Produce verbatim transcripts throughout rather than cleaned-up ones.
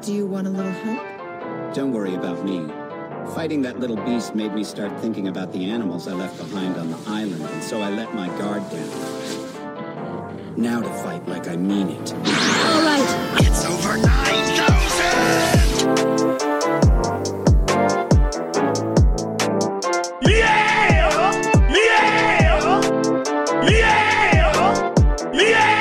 Do you want a little help? Don't worry about me. Fighting that little beast made me start thinking about the animals I left behind on the island, and so I let my guard down. Now to fight like I mean it. All right. It's over nine thousand! Yeah! Yeah! Yeah! Yeah!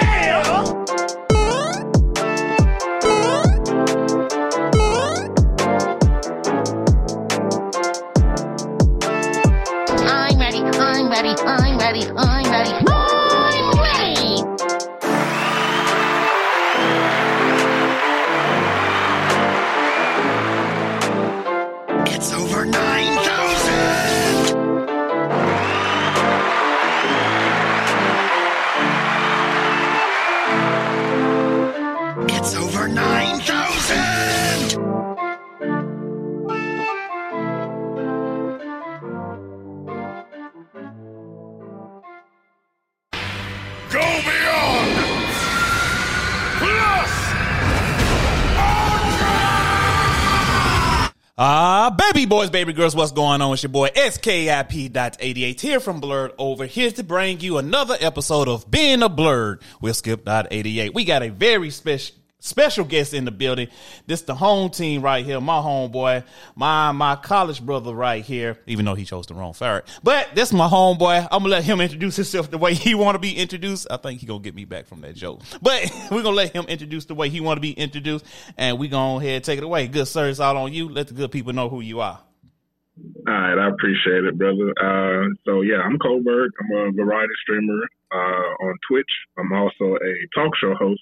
Boys, baby girls, what's going on? It's your boy S K I P dot eighty-eight here from Blurred Over, here to bring you another episode of Being a Blurred with Skip dot eighty-eight. We got a very special special guest in the building. This the home team right here, my homeboy, my my college brother right here, even though he chose the wrong ferret. But this my homeboy. I'm going to let him introduce himself the way he want to be introduced. I think he going to get me back from that joke. But we're going to let him introduce the way he want to be introduced, and we going to head take it away. Good sir, it's all on you. Let the good people know who you are. All right, I appreciate it, brother. Uh, so, yeah, I'm Kohlberg. I'm a variety streamer uh, on Twitch. I'm also a talk show host.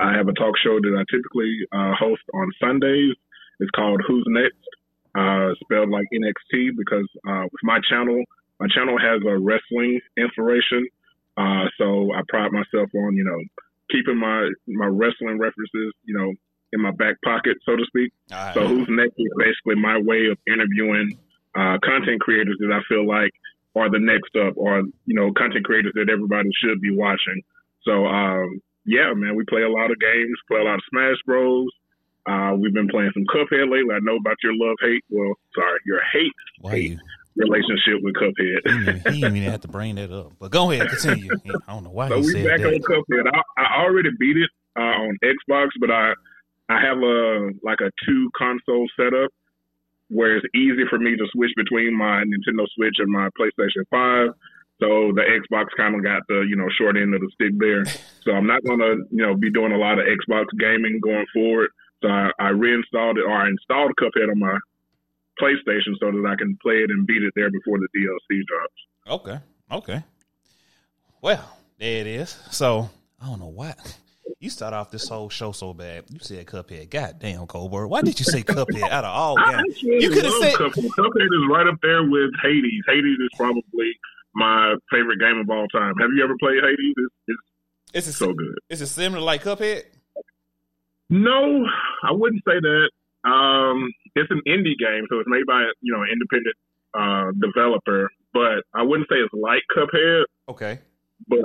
I have a talk show that I typically uh, host on Sundays. It's called Who's Next, uh, spelled like N X T, because uh, with my channel, my channel has a wrestling inspiration. Uh, so I pride myself on, you know, keeping my, my wrestling references, you know, in my back pocket, so to speak. Right. So Who's Next is basically my way of interviewing uh, content creators that I feel like are the next up, or, you know, content creators that everybody should be watching. So, um, yeah, man, we play a lot of games, play a lot of Smash Bros. Uh, we've been playing some Cuphead lately. I know about your love-hate. Well, sorry, your hate, hate you? relationship with Cuphead. He didn't even have to bring that up. But go ahead, continue. I don't know why so he said that. So we back on Cuphead. I, I already beat it uh, on Xbox, but I... I have a like a two console setup where it's easy for me to switch between my Nintendo Switch and my PlayStation five. So the Xbox kind of got the, you know, short end of the stick there. So I'm not gonna, you know, be doing a lot of Xbox gaming going forward. So I, I reinstalled it, or I installed Cuphead on my PlayStation so that I can play it and beat it there before the D L C drops. Okay, okay. Well, there it is. So I don't know why. You start off this whole show so bad. You said Cuphead. God damn, Goldberg. Why did you say Cuphead out of all guys? You could have said Cuphead. Cuphead is right up there with Hades. Hades is probably my favorite game of all time. Have you ever played Hades? It's, it's, it's a, so good. Is it similar like Cuphead? No, I wouldn't say that. Um, it's an indie game, so it's made by, you know, an independent uh, developer. But I wouldn't say it's like Cuphead. Okay. But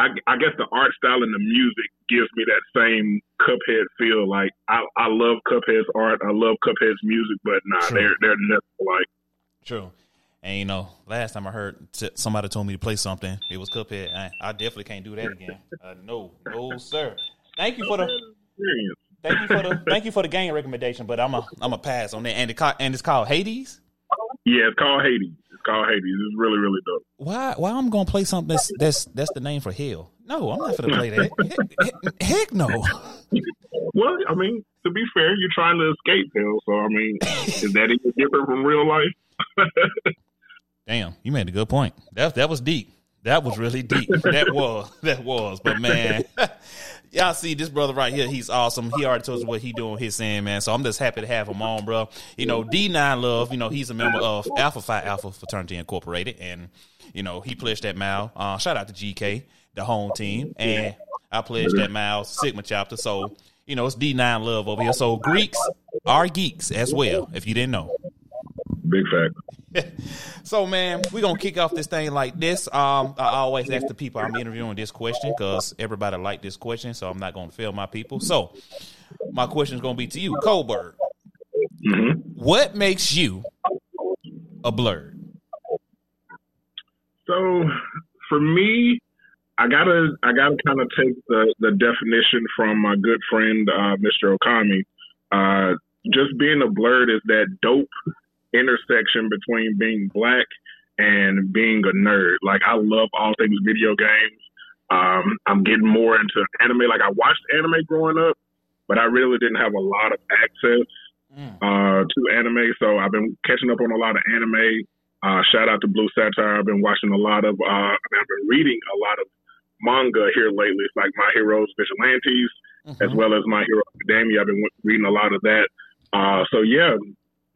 I, I guess the art style and the music gives me that same Cuphead feel. Like I, I love Cuphead's art, I love Cuphead's music, but nah, True. they're they're nothing like. True, and you know, last time I heard t- somebody told me to play something, it was Cuphead. I, I definitely can't do that again. Uh, no, no, sir. Thank you for the thank you for the thank you for the game recommendation, but I'm a I'm a pass on that. And it and it's called Hades. Yeah, it's called Hades. It's called Hades. It's really, really dope. Why? Why I'm gonna play something that's that's that's the name for hell? No, I'm not gonna play that. heck, heck no. Well, I mean, to be fair, you're trying to escape hell, so I mean, is that even different from real life? Damn, you made a good point. That that was deep. That was really deep. That was that was. But man, y'all see this brother right here. He's awesome. He already told us what he doing his end, man. So I'm just happy to have him on, bro. You know, D nine Love. You know, he's a member of Alpha Phi Alpha Fraternity Incorporated, and you know he pledged that mile. Uh, shout out to G K, the home team, and I pledged that mile Sigma chapter. So you know it's D nine Love over here. So Greeks are geeks as well, if you didn't know. Big fact. So, man, we're going to kick off this thing like this. Um, I always ask the people I'm interviewing this question because everybody likes this question, so I'm not going to fail my people. So, my question is going to be to you, Kohlberg. Mm-hmm. What makes you a Blurred? So for me, I gotta I gotta kind of take the, the definition from my good friend uh, Mister Okami. Uh, just being a Blurred is that dope intersection between being black and being a nerd. Like, I love all things video games. Um, I'm getting more into anime. Like, I watched anime growing up, but I really didn't have a lot of access mm. uh, to anime. So I've been catching up on a lot of anime. Uh, shout out to Blue Satire. I've been watching a lot of, uh, I've been reading a lot of manga here lately. It's like My Hero's Vigilantes, mm-hmm. as well as My Hero Academia. I've been w- reading a lot of that. Uh, so yeah,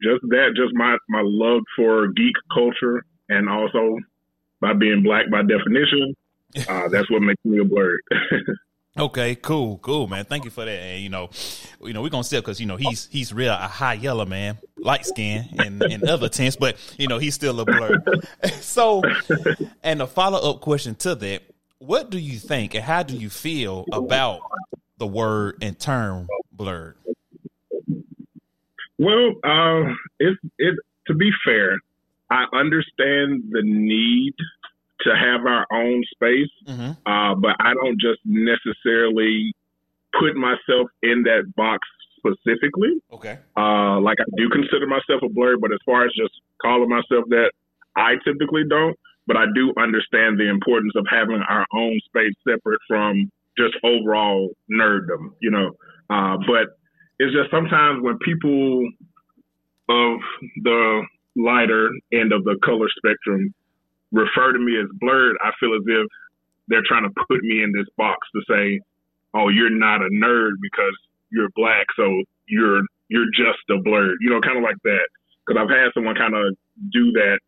just that, just my, my love for geek culture, and also by being black by definition, uh, that's what makes me a Blurred. Okay, cool, cool, man. Thank you for that. And you know, you know, we're gonna still, cause you know he's he's real a high yellow man, light skin and, and other tints, but you know he's still a Blurred. So, and a follow up question to that: what do you think, and how do you feel about the word and term Blurred? Well, uh, it it to be fair, I understand the need to have our own space, mm-hmm. uh, but I don't just necessarily put myself in that box specifically. Okay. Uh, like, I do consider myself a Blurred, but as far as just calling myself that, I typically don't. But I do understand the importance of having our own space separate from just overall nerddom, you know. Uh, but it's just sometimes when people of the lighter end of the color spectrum refer to me as Blurred, I feel as if they're trying to put me in this box to say, oh, you're not a nerd because you're black, so you're you're just a Blurred, you know, kind of like that. Because I've had someone kind of do that,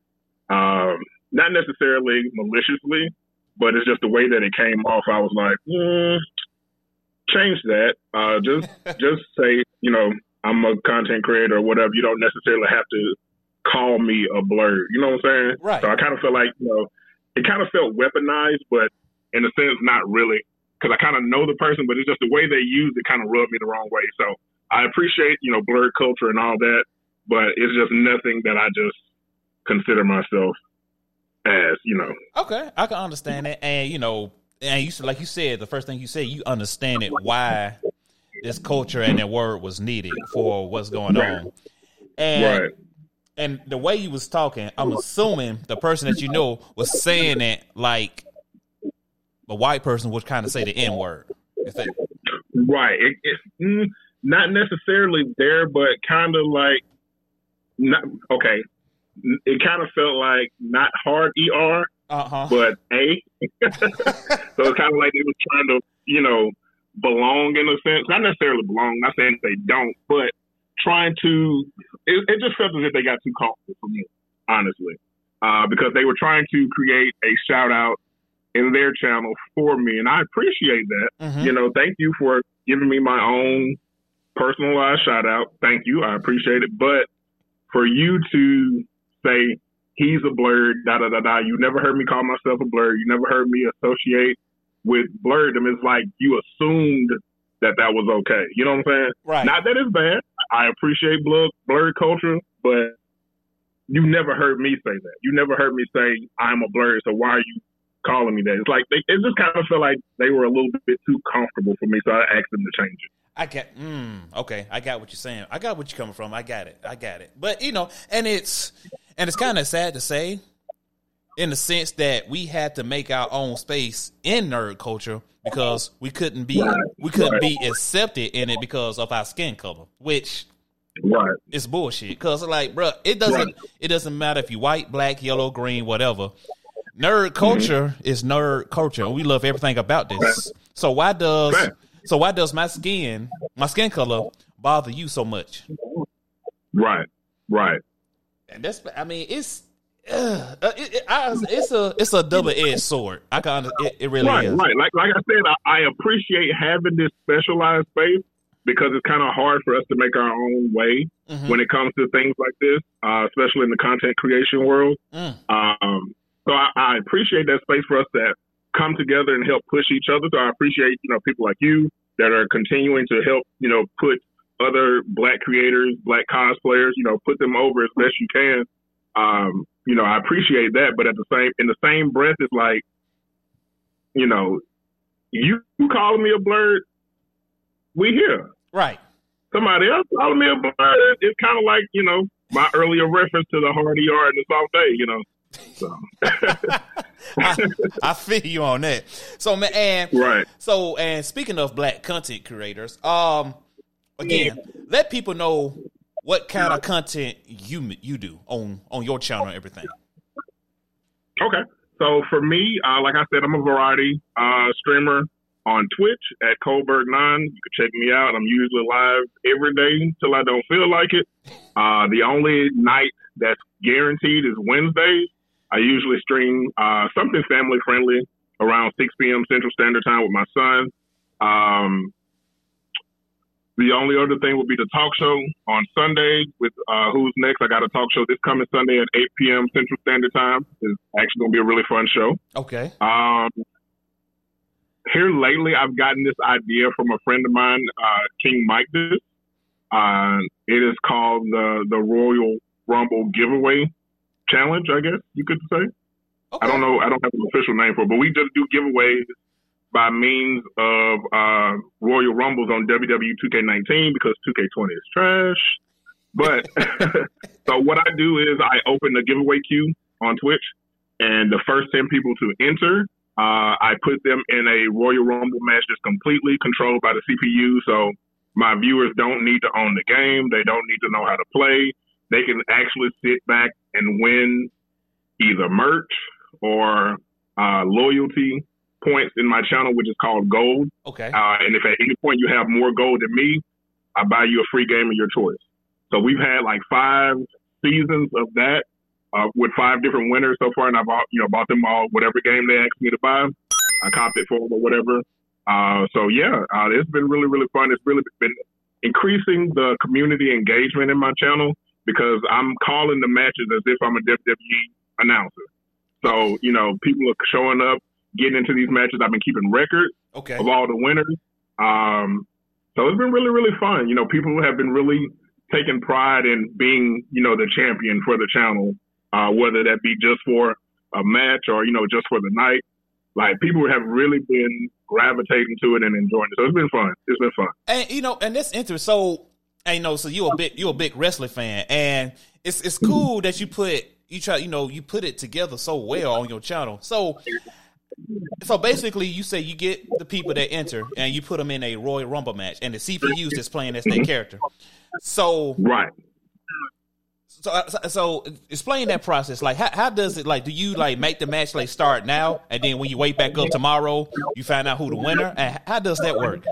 um, not necessarily maliciously, but it's just the way that it came off. I was like, mm, change that. Uh, just just say, you know, I'm a content creator or whatever. You don't necessarily have to call me a Blurred. You know what I'm saying? Right. So I kind of feel like, you know, it kind of felt weaponized, but in a sense, not really, because I kind of know the person, but it's just the way they used it kind of rubbed me the wrong way. So I appreciate, you know, Blurred culture and all that, but it's just nothing that I just consider myself as, you know. Okay, I can understand that. And, you know, and you, like you said, the first thing you said, you understand it, why this culture and that word was needed for what's going on. And right. And the way you was talking, I'm assuming the person that you know was saying it like a white person would kind of say the N word. Right. It, it's not necessarily there, but kind of like, not, okay, it kind of felt like not hard E R, uh-huh. but A. So it's kind of like they were trying to, you know, belong in a sense. Not necessarily belong, not saying they don't, but trying to, it, it just felt as if they got too comfortable for me, honestly, uh, because they were trying to create a shout out in their channel for me, and I appreciate that. Mm-hmm. You know, thank you for giving me my own personalized shout out. Thank you, I appreciate it. But for you to say he's a Blurred, da da da da, you never heard me call myself a Blurred. You never heard me associate with Blurredom. It's like you assumed that that was okay. You know what I'm saying? Right. Not that it's bad. I appreciate blur, blurred culture, but you never heard me say that. You never heard me say, I'm a Blurred, so why are you calling me that? It's like, they, it just kind of felt like they were a little bit too comfortable for me, so I asked them to change it. I get, mm, okay, I got what you're saying. I got what you're coming from. I got it. I got it. But, you know, and it's, and it's kind of sad to say, in the sense that we had to make our own space in nerd culture because we couldn't be right. we couldn't right. be accepted in it because of our skin color, which right. is bullshit. Because like, bro, it doesn't right. it doesn't matter if you white, black, yellow, green, whatever. Nerd culture mm-hmm. is nerd culture, and we love everything about this. Right. So why does right. so why does my skin my skin color bother you so much? Right, right. And that's I mean it's. Uh, it, it, I, it's a it's a double edged sword. I kind of it, it really right, is. Right, like like I said, I, I appreciate having this specialized space because it's kind of hard for us to make our own way mm-hmm. when it comes to things like this, uh, especially in the content creation world. Mm. Um, so I, I appreciate that space for us to come together and help push each other. So I appreciate you know people like you, that are continuing to help, you know, put other black creators, black cosplayers, you know, put them over as best you can. Um, you know, I appreciate that, but at the same, in the same breath, it's like, you know, you calling me a blurred, we here. Right. Somebody else calling me a blurred, it's kind of like, you know, my earlier reference to the hard E R and the soft A, you know. So. I, I feel you on that. So, man, and, right. So, and speaking of black content creators, um, again, yeah. let people know what kind of content you you do on on your channel and everything. Okay, so for me, uh, like I said, I'm a variety uh, streamer on Twitch at Kohlberg nine. You can check me out. I'm usually live every day till I don't feel like it. Uh, the only night that's guaranteed is Wednesday. I usually stream uh, something family friendly around six p.m. Central Standard Time with my son. Um, the only other thing would be the talk show on Sunday with uh, Who's Next. I got a talk show this coming Sunday at eight p.m. Central Standard Time. It's actually going to be a really fun show. Okay. Um, here lately, I've gotten this idea from a friend of mine, uh, King Mike. This uh, it is called the the Royal Rumble Giveaway Challenge, I guess you could say. Okay. I don't know. I don't have an official name for it, but we just do giveaways by means of uh, Royal Rumbles on W W E two K nineteen because two K twenty is trash. But so what I do is I open the giveaway queue on Twitch, and the first ten people to enter, uh, I put them in a Royal Rumble match that's completely controlled by the C P U. So my viewers don't need to own the game. They don't need to know how to play. They can actually sit back and win either merch or uh, loyalty points in my channel, which is called gold. Okay. Uh, and if at any point you have more gold than me, I buy you a free game of your choice. So we've had like five seasons of that uh, with five different winners so far, and I bought you know bought them all whatever game they asked me to buy. I copped it for them or whatever. Uh, so yeah, uh, it's been really really fun. It's really been increasing the community engagement in my channel, because I'm calling the matches as if I'm a W W E announcer. So, you know, people are showing up, getting into these matches. I've been keeping records okay. of all the winners. Um, so it's been really, really fun. You know, people have been really taking pride in being, you know, the champion for the channel, uh, whether that be just for a match or, you know, just for the night. Like, people have really been gravitating to it and enjoying it. So it's been fun. It's been fun. And, you know, and that's interesting. So, I know, so you a big you a big wrestling fan, and it's it's cool that you put you try you know you put it together so well on your channel. So, so basically, you say you get the people that enter, and you put them in a Royal Rumble match, and the C P Us that's playing as their character. So right. So, so explain that process. Like, how, how does it, like, do you, like, make the match, like, start now, and then when you wake back up tomorrow, you find out who the winner? And how does that work?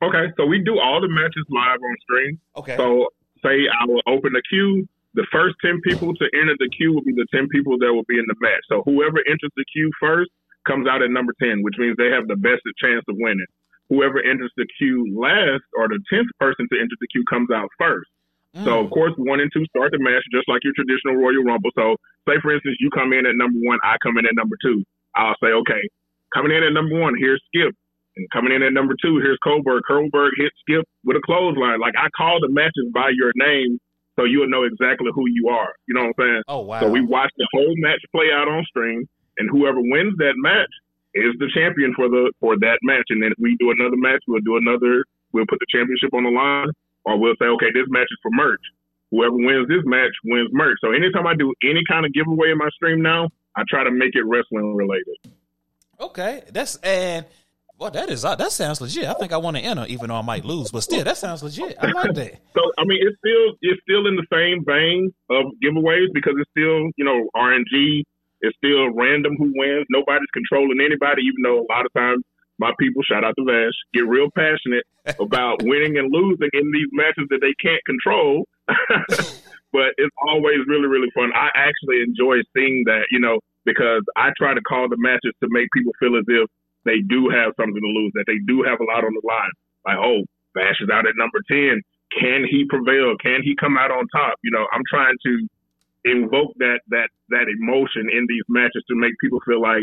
Okay, so we do all the matches live on stream. Okay. So say I will open the queue. The first ten people to enter the queue will be the ten people that will be in the match. So whoever enters the queue first comes out at number ten, which means they have the best chance of winning. Whoever enters the queue last, or the tenth person to enter the queue, comes out first. Mm. So, of course, one and two start the match just like your traditional Royal Rumble. So say, for instance, you come in at number one, I come in at number two. I'll say, okay, coming in at number one, here's Skip. And coming in at number two, here's Kohlberg. Kohlberg hit Skip with a clothesline. Like, I call the matches by your name so you'll know exactly who you are. You know what I'm saying? Oh, wow. So we watch the whole match play out on stream, and whoever wins that match is the champion for the for that match. And then if we do another match, we'll do another. We'll put the championship on the line, or we'll say, okay, this match is for merch. Whoever wins this match wins merch. So anytime I do any kind of giveaway in my stream now, I try to make it wrestling related. Okay. That's – and. Well, that is that sounds legit. I think I want to enter, even though I might lose. But still, that sounds legit. I like that. So, I mean, it's still it's still in the same vein of giveaways because it's still, you know, R N G. It's still random who wins. Nobody's controlling anybody, even though a lot of times my people, shout out to Vash, get real passionate about winning and losing in these matches that they can't control. But it's always really, really fun. I actually enjoy seeing that, you know, because I try to call the matches to make people feel as if they do have something to lose, that they do have a lot on the line. Like, oh, Bash is out at number ten. Can he prevail? Can he come out on top? You know, I'm trying to invoke that that that emotion in these matches to make people feel like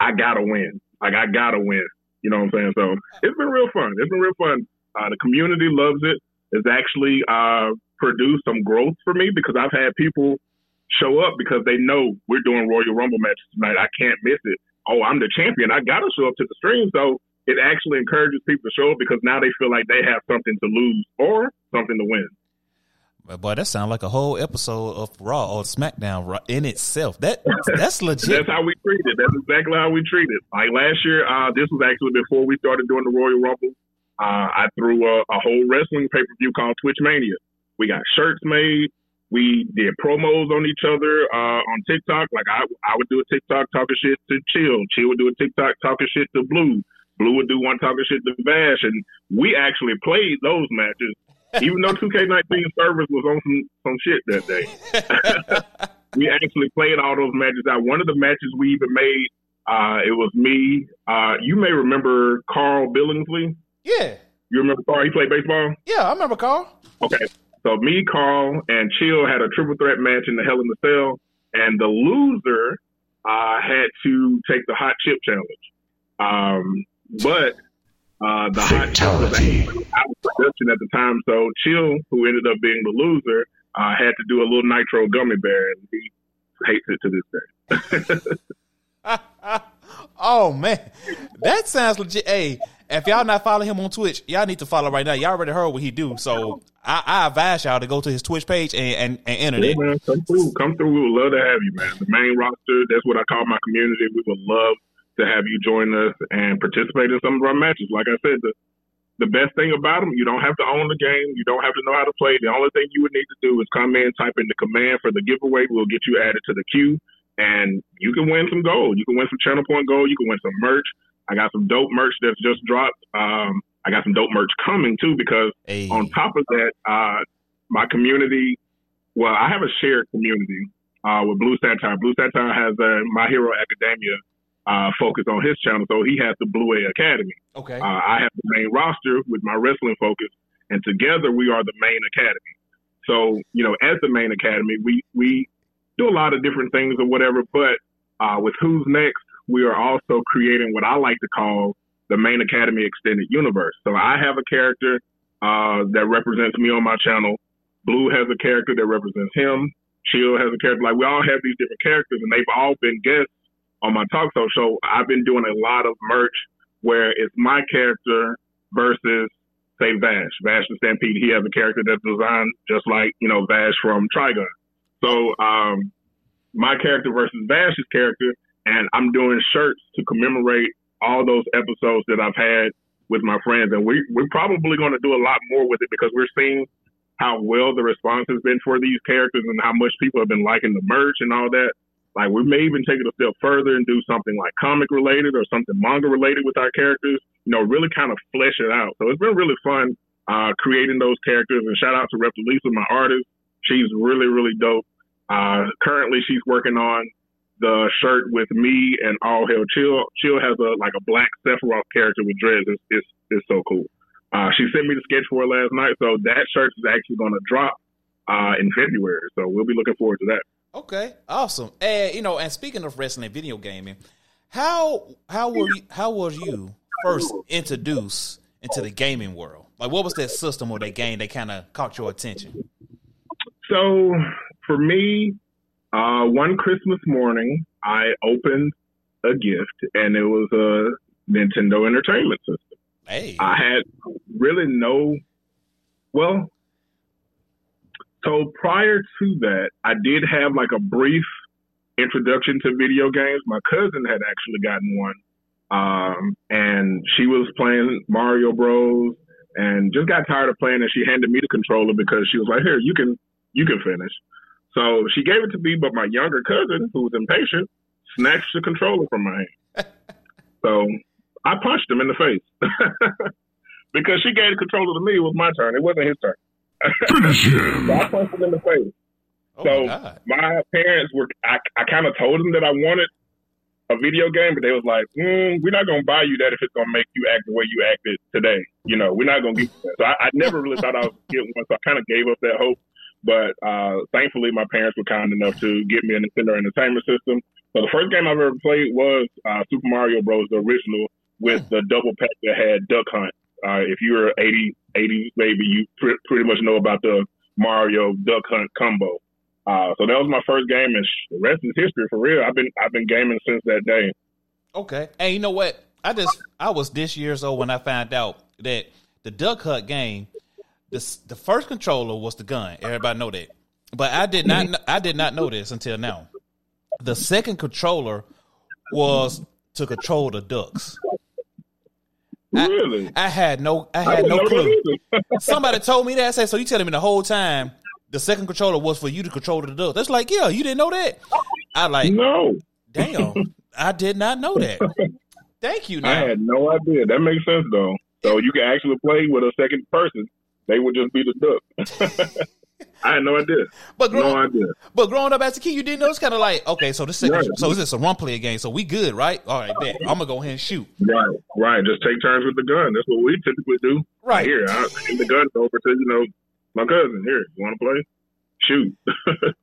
I gotta win. Like I gotta win. You know what I'm saying? So it's been real fun. It's been real fun. Uh, the community loves it. It's actually uh, produced some growth for me because I've had people show up because they know we're doing Royal Rumble matches tonight. I can't miss it. Oh, I'm the champion. I got to show up to the stream. So it actually encourages people to show up because now they feel like they have something to lose or something to win. Boy, that sounds like a whole episode of Raw or SmackDown in itself. That That's legit. That's how we treat it. That's exactly how we treat it. Like last year, uh, this was actually before we started doing the Royal Rumble. Uh, I threw a, a whole wrestling pay-per-view called Twitch Mania. We got shirts made. We did promos on each other uh, on TikTok. Like I, I would do a TikTok talking shit to Chill. Chill would do a TikTok talking shit to Blue. Blue would do one talking shit to Vash. And we actually played those matches. Even though two K nineteen servers was on some, some shit that day. We actually played all those matches out. One of the matches we even made, uh, it was me. Uh, you may remember Carl Billingsley. Yeah. You remember Carl? He played baseball? Yeah, I remember Carl. Okay. So me, Carl, and Chill had a triple threat match in the Hell in the Cell. And the loser uh, had to take the hot chip challenge. Um, but... Uh, the hot chip was out of production at the time, so Chill, who ended up being the loser, uh, had to do a little nitro gummy bear, and he hates it to this day. Oh, man. That sounds legit. Hey, if y'all not following him on Twitch, y'all need to follow right now. Y'all already heard what he do, so I, I advise y'all to go to his Twitch page and, and, and enter yeah, that. Man, come through. Come through. We would love to have you, man. The main roster, that's what I call my community. We would love to have you join us and participate in some of our matches. Like I said, the, the best thing about them, you don't have to own the game. You don't have to know how to play. The only thing you would need to do is come in, type in the command for the giveaway. We'll get you added to the queue, and you can win some gold. You can win some channel point gold. You can win some merch. I got some dope merch that's just dropped. Um, I got some dope merch coming, too, because hey. on top of that, uh, my community, well, I have a shared community uh, with Blue Satire. Blue Satire has a My Hero Academia Uh, focus on his channel, so he has the Blu-ray Academy. Okay. Uh, I have the main roster with my wrestling focus, and together we are the main academy. So, you know, as the main academy, we, we do a lot of different things or whatever, but uh, with Who's Next, we are also creating what I like to call the main academy extended universe. So I have a character uh, that represents me on my channel. Blue has a character that represents him. Chill has a character. Like, we all have these different characters, and they've all been guests on my talk show. So I've been doing a lot of merch where it's my character versus, say, Vash. Vash the Stampede, he has a character that's designed just like, you know, Vash from Trigun. So um, my character versus Vash's character, and I'm doing shirts to commemorate all those episodes that I've had with my friends. And we, we're probably going to do a lot more with it because we're seeing how well the response has been for these characters and how much people have been liking the merch and all that. Like, we may even take it a step further and do something like comic-related or something manga-related with our characters, you know, really kind of flesh it out. So it's been really fun uh, creating those characters. And shout-out to Reptilisa, my artist. She's really, really dope. Uh, currently, she's working on the shirt with me and All Hell Chill. Chill has, a like, a black Sephiroth character with dreads. It's, it's, it's so cool. Uh, she sent me the sketch for it last night, so that shirt is actually going to drop uh, in February. So we'll be looking forward to that. Okay, awesome. And you know, and speaking of wrestling and video gaming, how how were you, how was you first introduced into the gaming world? Like, what was that system or that game that kind of caught your attention? So, for me, uh, one Christmas morning, I opened a gift, and it was a Nintendo Entertainment System. Hey, I had really no, well. So prior to that, I did have like a brief introduction to video games. My cousin had actually gotten one, um, and she was playing Mario Bros. And just got tired of playing, and she handed me the controller because she was like, "Here, you can, you can finish." So she gave it to me, but my younger cousin, who was impatient, snatched the controller from my hand. So I punched him in the face because she gave the controller to me. It was my turn; it wasn't his turn. So I punched him in the face. Oh, so God. My parents were, I, I kind of told them that I wanted a video game, but they was like, mm, we're not going to buy you that if it's going to make you act the way you acted today. You know, we're not going to get that. So I, I never really thought I was getting one, so I kind of gave up that hope. But uh, thankfully, my parents were kind enough to get me a Nintendo Entertainment System. So the first game I've ever played was uh, Super Mario Bros. The original, with the double pack that had Duck Hunt. Uh, if you're an eighties baby, you pr- pretty much know about the Mario Duck Hunt combo. Uh, so that was my first game, and the rest is history for real. I've been I've been gaming since that day. Okay, hey, you know what? I just I was this years old when I found out that the Duck Hunt game, the the first controller was the gun. Everybody know that, but I did not I did not know this until now. The second controller was to control the ducks. I, really? I had no I had I no clue. Somebody told me that. I said, so you telling me the whole time the second controller was for you to control the ducks? That's like, yeah, you didn't know that. I like no. Damn, I did not know that. Thank you. Now. I had no idea. That makes sense though. So you can actually play with a second person. They would just be the duck. I had no idea. But growing, no idea. But growing up as a kid, you didn't know. It's kind of like, okay, so this second, right. so is this a run player game? So we good, right? All right, bet. I'm gonna go ahead and shoot. Right, right. Just take turns with the gun. That's what we typically do. Right here, I hand the gun over to you know my cousin. Here, you want to play? Shoot.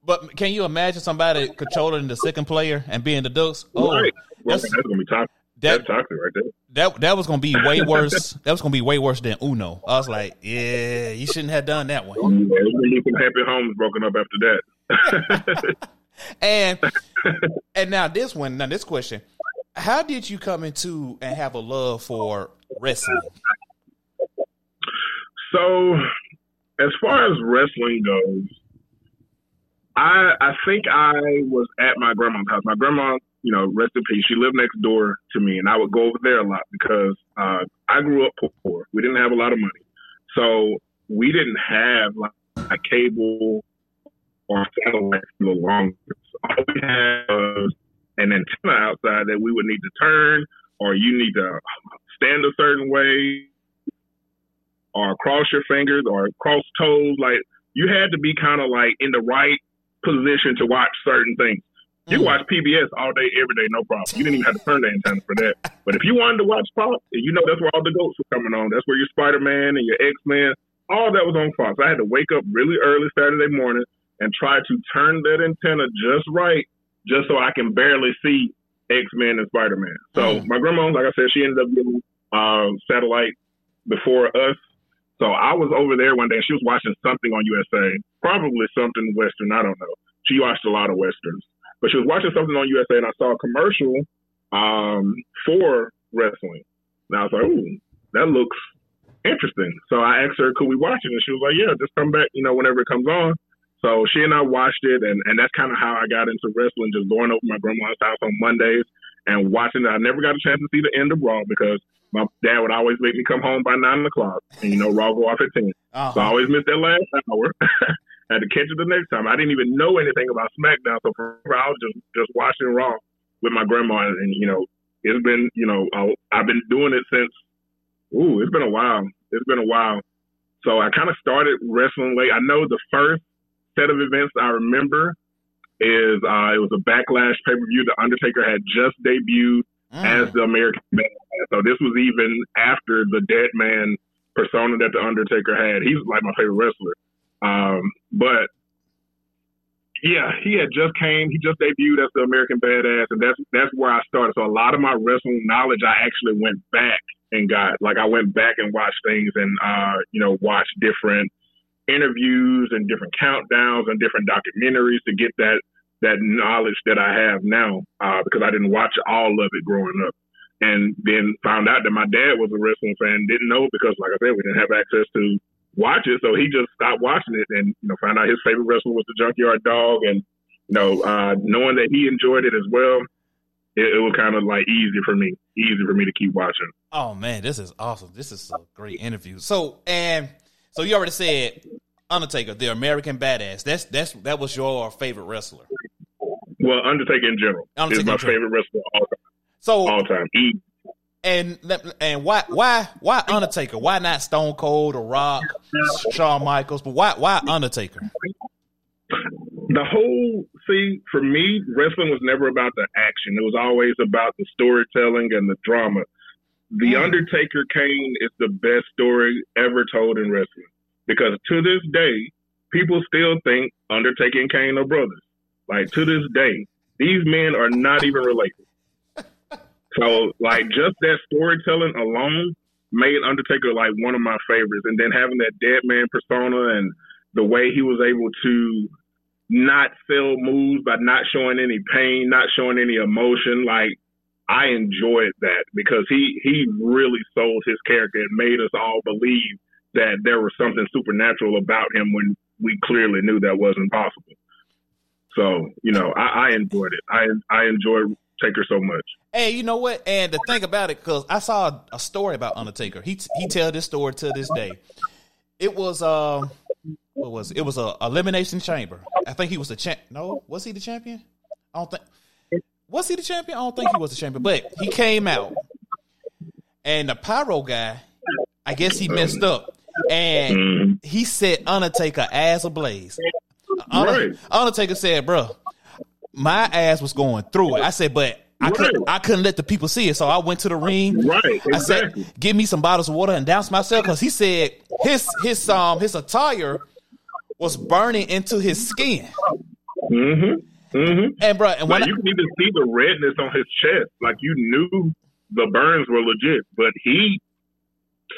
But can you imagine somebody controlling the second player and being the ducks? Oh, right. Well, that's, that's gonna be toxic. That, that's toxic right there. That that was gonna be way worse. That was gonna be way worse than Uno. I was like, yeah, you shouldn't have done that one. Yeah, we're gonna need some happy homes broken up after that. and and now this one, now this question: how did you come into and have a love for wrestling? So, as far as wrestling goes, I I think I was at my grandma's house. My grandma, you know, rest in peace, she lived next door to me, and I would go over there a lot because uh, I grew up poor. We didn't have a lot of money. So we didn't have like a cable or satellite for the longest. All we had was an antenna outside that we would need to turn, or you need to stand a certain way, or cross your fingers, or cross toes. Like, you had to be kind of like in the right position to watch certain things. You can watch P B S all day, every day, no problem. You didn't even have to turn the antenna for that. But if you wanted to watch Fox, you know that's where all the goats were coming on. That's where your Spider-Man and your X-Men, all that was on Fox. I had to wake up really early Saturday morning and try to turn that antenna just right, just so I can barely see X-Men and Spider-Man. So mm. my grandma, like I said, she ended up getting uh, satellite before us. So I was over there one day, and she was watching something on U S A, probably something Western, I don't know. She watched a lot of Westerns. But she was watching something on U S A, and I saw a commercial um, for wrestling. And I was like, ooh, that looks interesting. So I asked her, could we watch it? And she was like, yeah, just come back, you know, whenever it comes on. So she and I watched it, and, and that's kind of how I got into wrestling, just going over to my grandma's house on Mondays and watching it. I never got a chance to see the end of Raw because my dad would always make me come home by nine o'clock. And, you know, Raw go off at ten. Uh-huh. So I always missed that last hour. I had to catch it the next time. I didn't even know anything about SmackDown, so I was just, just watching Raw with my grandma. And, you know, it's been, you know, I've been doing it since, ooh, it's been a while. It's been a while. So I kind of started wrestling late. I know the first set of events I remember is uh, it was a Backlash pay-per-view. The Undertaker had just debuted mm. as the American Bad Ass. So this was even after the dead man persona that the Undertaker had. He's like my favorite wrestler. Um, but yeah, he had just came, he just debuted as the American Badass, and that's, that's where I started. So a lot of my wrestling knowledge, I actually went back and got, like, I went back and watched things and, uh, you know, watched different interviews and different countdowns and different documentaries to get that, that knowledge that I have now, uh, because I didn't watch all of it growing up. And then found out that my dad was a wrestling fan, didn't know because, like I said, we didn't have access to watch it, so he just stopped watching it, and you know, found out his favorite wrestler was the Junkyard Dog, and you know, uh, knowing that he enjoyed it as well, it, it was kind of like easy for me, easy for me to keep watching. Oh man, this is awesome! This is a great interview. So, and so you already said Undertaker, the American Badass. That's that's that was your favorite wrestler. Well, Undertaker in general Undertaker is my favorite wrestler all time. So all time. He, And and why why why Undertaker? Why not Stone Cold or Rock, Shawn Michaels? But why why Undertaker? The whole see for me, wrestling was never about the action. It was always about the storytelling and the drama. The mm. Undertaker Kane is the best story ever told in wrestling because to this day, people still think Undertaker and Kane are brothers. Like to this day, these men are not even related. So, like, just that storytelling alone made Undertaker, like, one of my favorites. And then having that dead man persona and the way he was able to not sell moves by not showing any pain, not showing any emotion, like, I enjoyed that because he, he really sold his character and made us all believe that there was something supernatural about him when we clearly knew that wasn't possible. So, you know, I, I enjoyed it. I I enjoyed Taker so much. Hey, you know what? And the thing about it, because I saw a story about Undertaker. He he tell this story to this day. It was uh, what was it? It was a Elimination Chamber. I think he was the champ. No, was he the champion? I don't think. Was he the champion? I don't think he was the champion. But he came out, and the pyro guy, I guess he messed up, and he set Undertaker ass ablaze. Right. Undertaker said, bro, my ass was going through it. I said, but I, right. couldn't, I couldn't let the people see it. So I went to the ring. Right. Exactly. I said, give me some bottles of water and douse myself. Because he said his his um his attire was burning into his skin. Mm-hmm. Mm-hmm. And, bro, and like, when you I, can even see the redness on his chest. Like, you knew the burns were legit. But he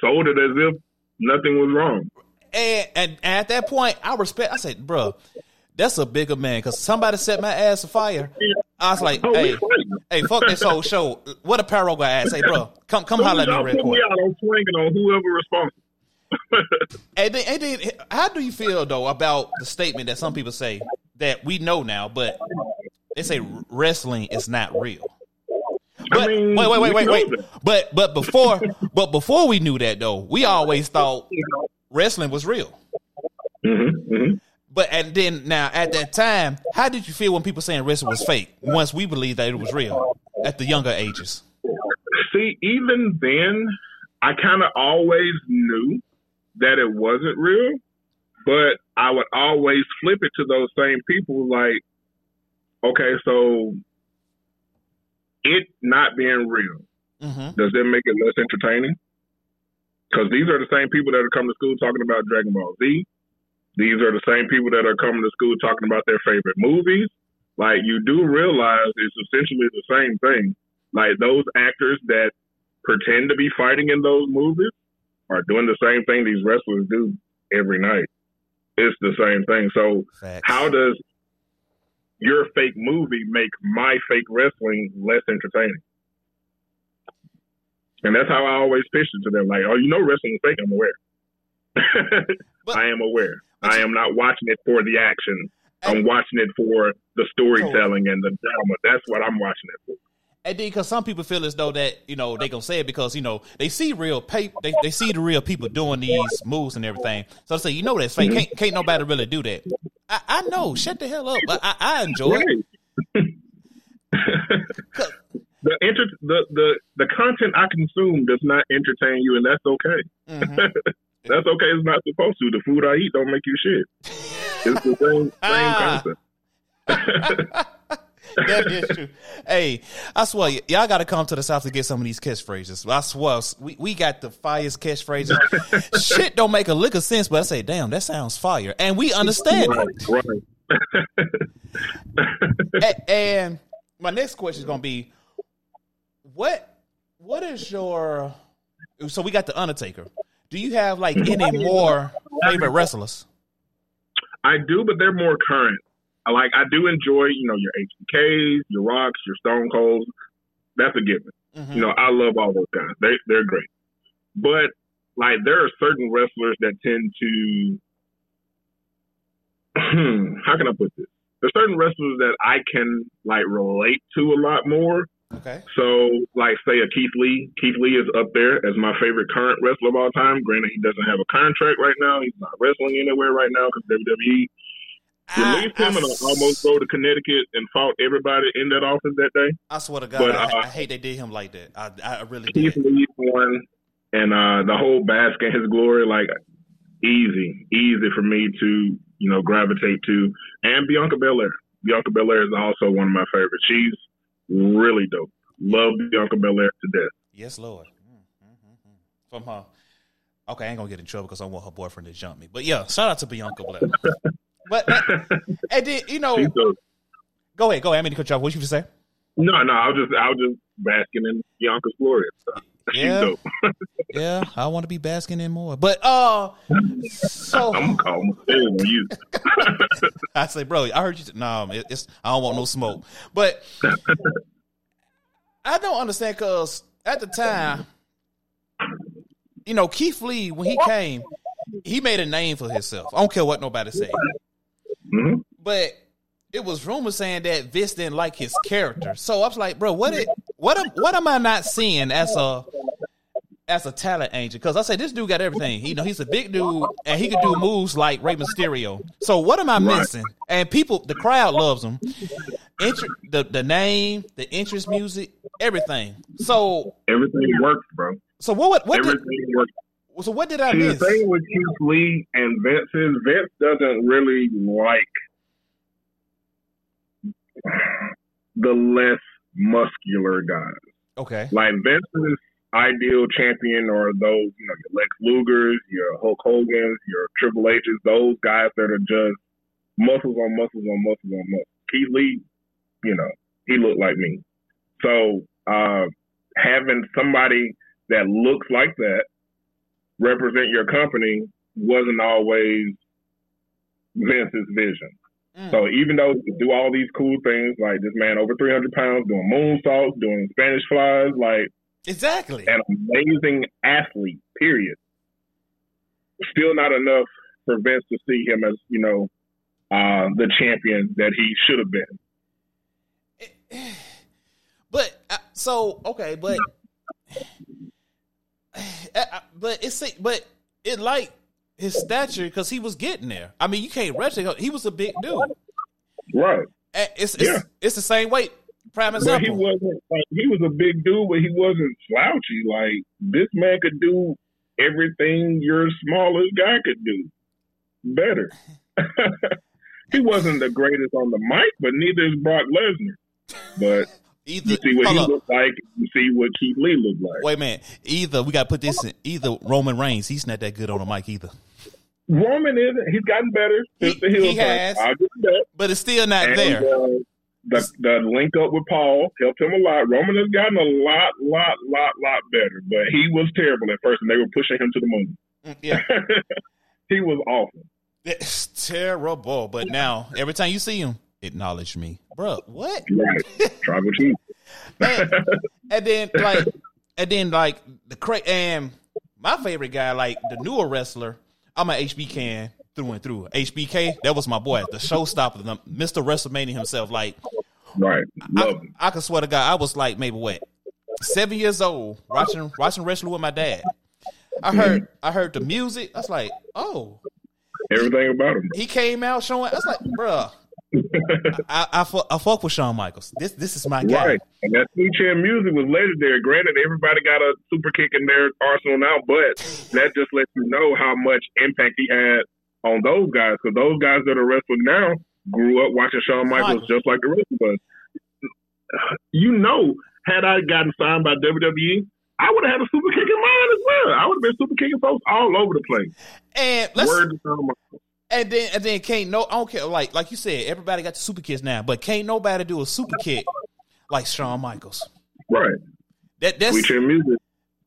sold it as if nothing was wrong. And, and at that point, I respect. I said, bro, that's a bigger man because somebody set my ass afire. I was like, hey, hey, fuck this whole show. What a pyro guy ass. Hey, bro, come come holler at me real quick. I'm swinging on whoever responds. and, then, and then, how do you feel, though, about the statement that some people say that we know now, but they say wrestling is not real? But, I mean, wait, wait, wait, wait, wait. But, but, before, but before we knew that, though, we always thought wrestling was real. Mm-hmm, mm-hmm. But and then now at that time, how did you feel when people saying wrestling was fake once we believed that it was real at the younger ages? See, even then, I kind of always knew that it wasn't real, but I would always flip it to those same people like, okay, so it not being real, mm-hmm. does that make it less entertaining? Because these are the same people that are coming to school talking about Dragon Ball Z. These are the same people that are coming to school talking about their favorite movies. Like, you do realize it's essentially the same thing. Like, those actors that pretend to be fighting in those movies are doing the same thing these wrestlers do every night. It's the same thing. So Facts. How does your fake movie make my fake wrestling less entertaining? And that's how I always pitch it to them. Like, oh, you know wrestling is fake. I'm aware. but, I am aware. I am not watching it for the action. And, I'm watching it for the storytelling and the drama. That's what I'm watching it for. And then, because some people feel as though that, you know, they going to say it because, you know, they see real people. They, they see the real people doing these moves and everything. So they say, you know that's fake. Mm-hmm. Can't, can't nobody really do that. I, I know. Shut the hell up. I, I enjoy it. Right. The, inter- the the the content I consume does not entertain you, and that's okay. Mm-hmm. That's okay. It's not supposed to. The food I eat don't make you shit. It's the same, same concept. That is true. Hey, I swear, y- y'all got to come to the South to get some of these catchphrases. I swear, we, we got the fires catchphrases. Shit don't make a lick of sense, but I say, damn, that sounds fire. And we understand right, it. Right. and, and my next question is going to be, What what is your so we got the Undertaker? Do you have like any more favorite wrestlers? I do, but they're more current. I like I do enjoy, you know, your H B Ks, your Rocks, your Stone Colds. That's a given. Mm-hmm. You know, I love all those guys. They they're great. But like there are certain wrestlers that tend to how can I put this? There's certain wrestlers that I can like relate to a lot more. Okay. So, like, say a Keith Lee. Keith Lee is up there as my favorite current wrestler of all time. Granted, he doesn't have a contract right now. He's not wrestling anywhere right now because W W E released I, him I, and I almost go to Connecticut and fought everybody in that office that day. I swear to God, but, I, uh, I hate they did him like that. I, I really Keith did. Keith Lee won, and uh, the whole bask in his glory, like, easy, easy for me to, you know, gravitate to. And Bianca Belair. Bianca Belair is also one of my favorites. She's really dope. Love Bianca Belair to death. Yes, Lord. Mm-hmm. From her. Okay, I ain't gonna get in trouble because I want her boyfriend to jump me. But yeah, shout out to Bianca Belair. but and, and then you know, go ahead, go ahead. I mean to cut you off. What you gonna say? No, no, I was just I was just basking in Bianca's glory and stuff. Yeah, yeah, I want to be basking in more. But uh, so I'm gonna call him you. I say, bro, I heard you. No, nah, it's I don't want no smoke. But I don't understand because at the time, you know, Keith Lee when he came, he made a name for himself. I don't care what nobody said. Mm-hmm. But it was rumors saying that Vince didn't like his character. So I was like, bro, what it? What am what am I not seeing as a as a talent agent? Because I say this dude got everything. He, you know, he's a big dude and he can do moves like Rey Mysterio. So what am I missing? And people, the crowd loves him. Inter- the the name, the entrance music, everything. So everything works, bro. So what what, what everything did, works. So what did I See, miss? The thing with Keith Lee and Vince is Vince doesn't really like the less muscular guys. Okay. Like Vince's ideal champion are those, you know, your Lex Lugers, your Hulk Hogan's, your Triple H's, those guys that are just muscles on muscles on muscles on muscles. Keith Lee, you know, he looked like me. So uh, having somebody that looks like that represent your company wasn't always Vince's vision. Mm. So even though you do all these cool things, like this man over three hundred pounds, doing moonsaults, doing Spanish flies, like exactly an amazing athlete, period. Still not enough for Vince to see him as, you know, uh, the champion that he should have been. But, uh, so, okay, but, uh, but it's, but it like, his stature, because he was getting there. I mean, you can't register. He was a big dude, right? And it's it's, yeah. it's the same weight. Prime example. He wasn't. Like, he was a big dude, but he wasn't slouchy. Like this man could do everything your smallest guy could do better. He wasn't the greatest on the mic, but neither is Brock Lesnar. But either, you see what he looked like, you see what Keith Lee looked like. Wait, man. Either we got to put this in. Either Roman Reigns, he's not that good on the mic either. Roman isn't. He's gotten better since he, the heel. He has, I'll give him that. But it's still not and, there. Uh, the the link up with Paul helped him a lot. Roman has gotten a lot, lot, lot, lot better. But he was terrible at first, and they were pushing him to the moon. Yeah, he was awful. It's terrible. But now, every time you see him, acknowledge me, bro. What? Right. Try with you. and, and then like, and then like the cra- and my favorite guy, like the newer wrestler. I'm an H B K through and through. H B K, that was my boy, the showstopper, the Mister WrestleMania himself. Like, right. I, I can swear to God, I was like maybe what seven years old watching watching wrestling with my dad. I heard mm-hmm. I heard the music. I was like, oh, everything about him. Bro. He came out showing. I was like, bruh. I, I, fuck, I fuck with Shawn Michaels. This this is my guy. Right. And that sweet chin music was legendary. Granted, everybody got a super kick in their arsenal now, but that just lets you know how much impact he had on those guys. Because those guys that are wrestling now grew up watching Shawn Michaels just like the rest of us. You know, had I gotten signed by W W E, I would have had a super kick in mine as well. I would have been super kicking folks all over the place. And let's. Word to Shawn Michaels. And then, and then can't no, I don't care. Like, like you said, everybody got the super kicks now, but can't nobody do a super kick like Shawn Michaels. Right. That that's Sweet Chin Music,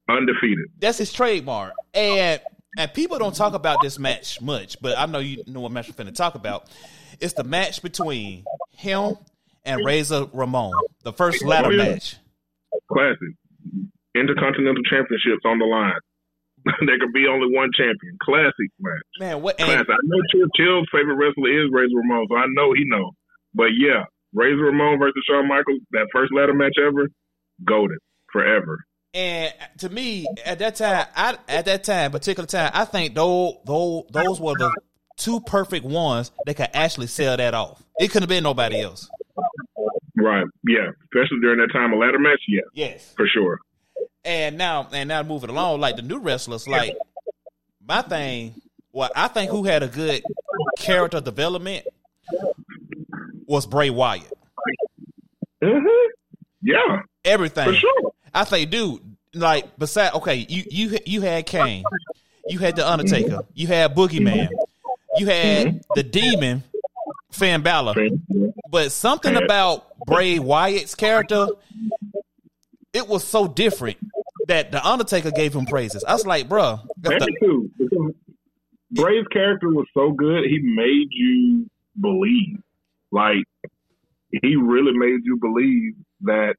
undefeated. That's his trademark. And and people don't talk about this match much, but I know you know what match we're finna talk about. It's the match between him and Razor Ramon, the first ladder oh, yeah. match. Classic. Intercontinental Championships on the line. There could be only one champion. Classic match. Man, what? Classic. I know Chill's favorite wrestler is Razor Ramon, so I know he knows. But yeah, Razor Ramon versus Shawn Michaels, that first ladder match ever, golden forever. And to me, at that time, I at that time, particular time, I think those those those were the two perfect ones that could actually sell that off. It couldn't have been nobody else. Right. Yeah. Especially during that time, a ladder match. Yeah. Yes. For sure. And now, and now moving along, like the new wrestlers, like my thing, well, I think who had a good character development was Bray Wyatt. Mm-hmm. Yeah, everything. For sure. I think, dude, like beside, okay, you you you had Kane, you had the Undertaker, mm-hmm. you had Boogeyman, you had mm-hmm. the Demon, Finn Balor, but something about Bray Wyatt's character, it was so different that The Undertaker gave him praises. I was like, bro. That too. Bray's character was so good, he made you believe. Like, he really made you believe that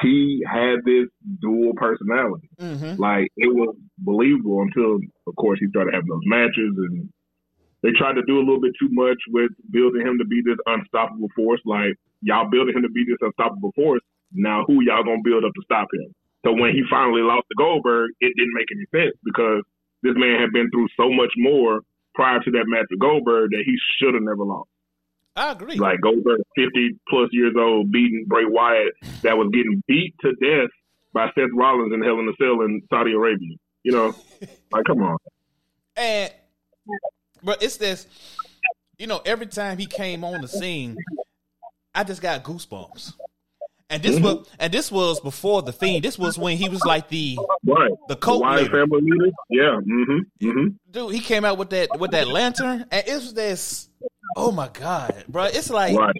he had this dual personality. Mm-hmm. Like, it was believable until, of course, he started having those matches, and they tried to do a little bit too much with building him to be this unstoppable force. Like, y'all building him to be this unstoppable force. Now, who y'all going to build up to stop him? So when he finally lost to Goldberg, it didn't make any sense because this man had been through so much more prior to that match with Goldberg that he should have never lost. I agree. Like, Goldberg, fifty-plus years old, beating Bray Wyatt, that was getting beat to death by Seth Rollins in Hell in a Cell in Saudi Arabia. You know? Like, come on. And, but it's this, you know, every time he came on the scene, I just got goosebumps. And this mm-hmm. was and this was before the Fiend. This was when he was like the right. the cult leader. Family leader. Yeah. Mm-hmm. Mm-hmm. Dude, he came out with that with that lantern, and it was this. Oh my God, bro! It's like right.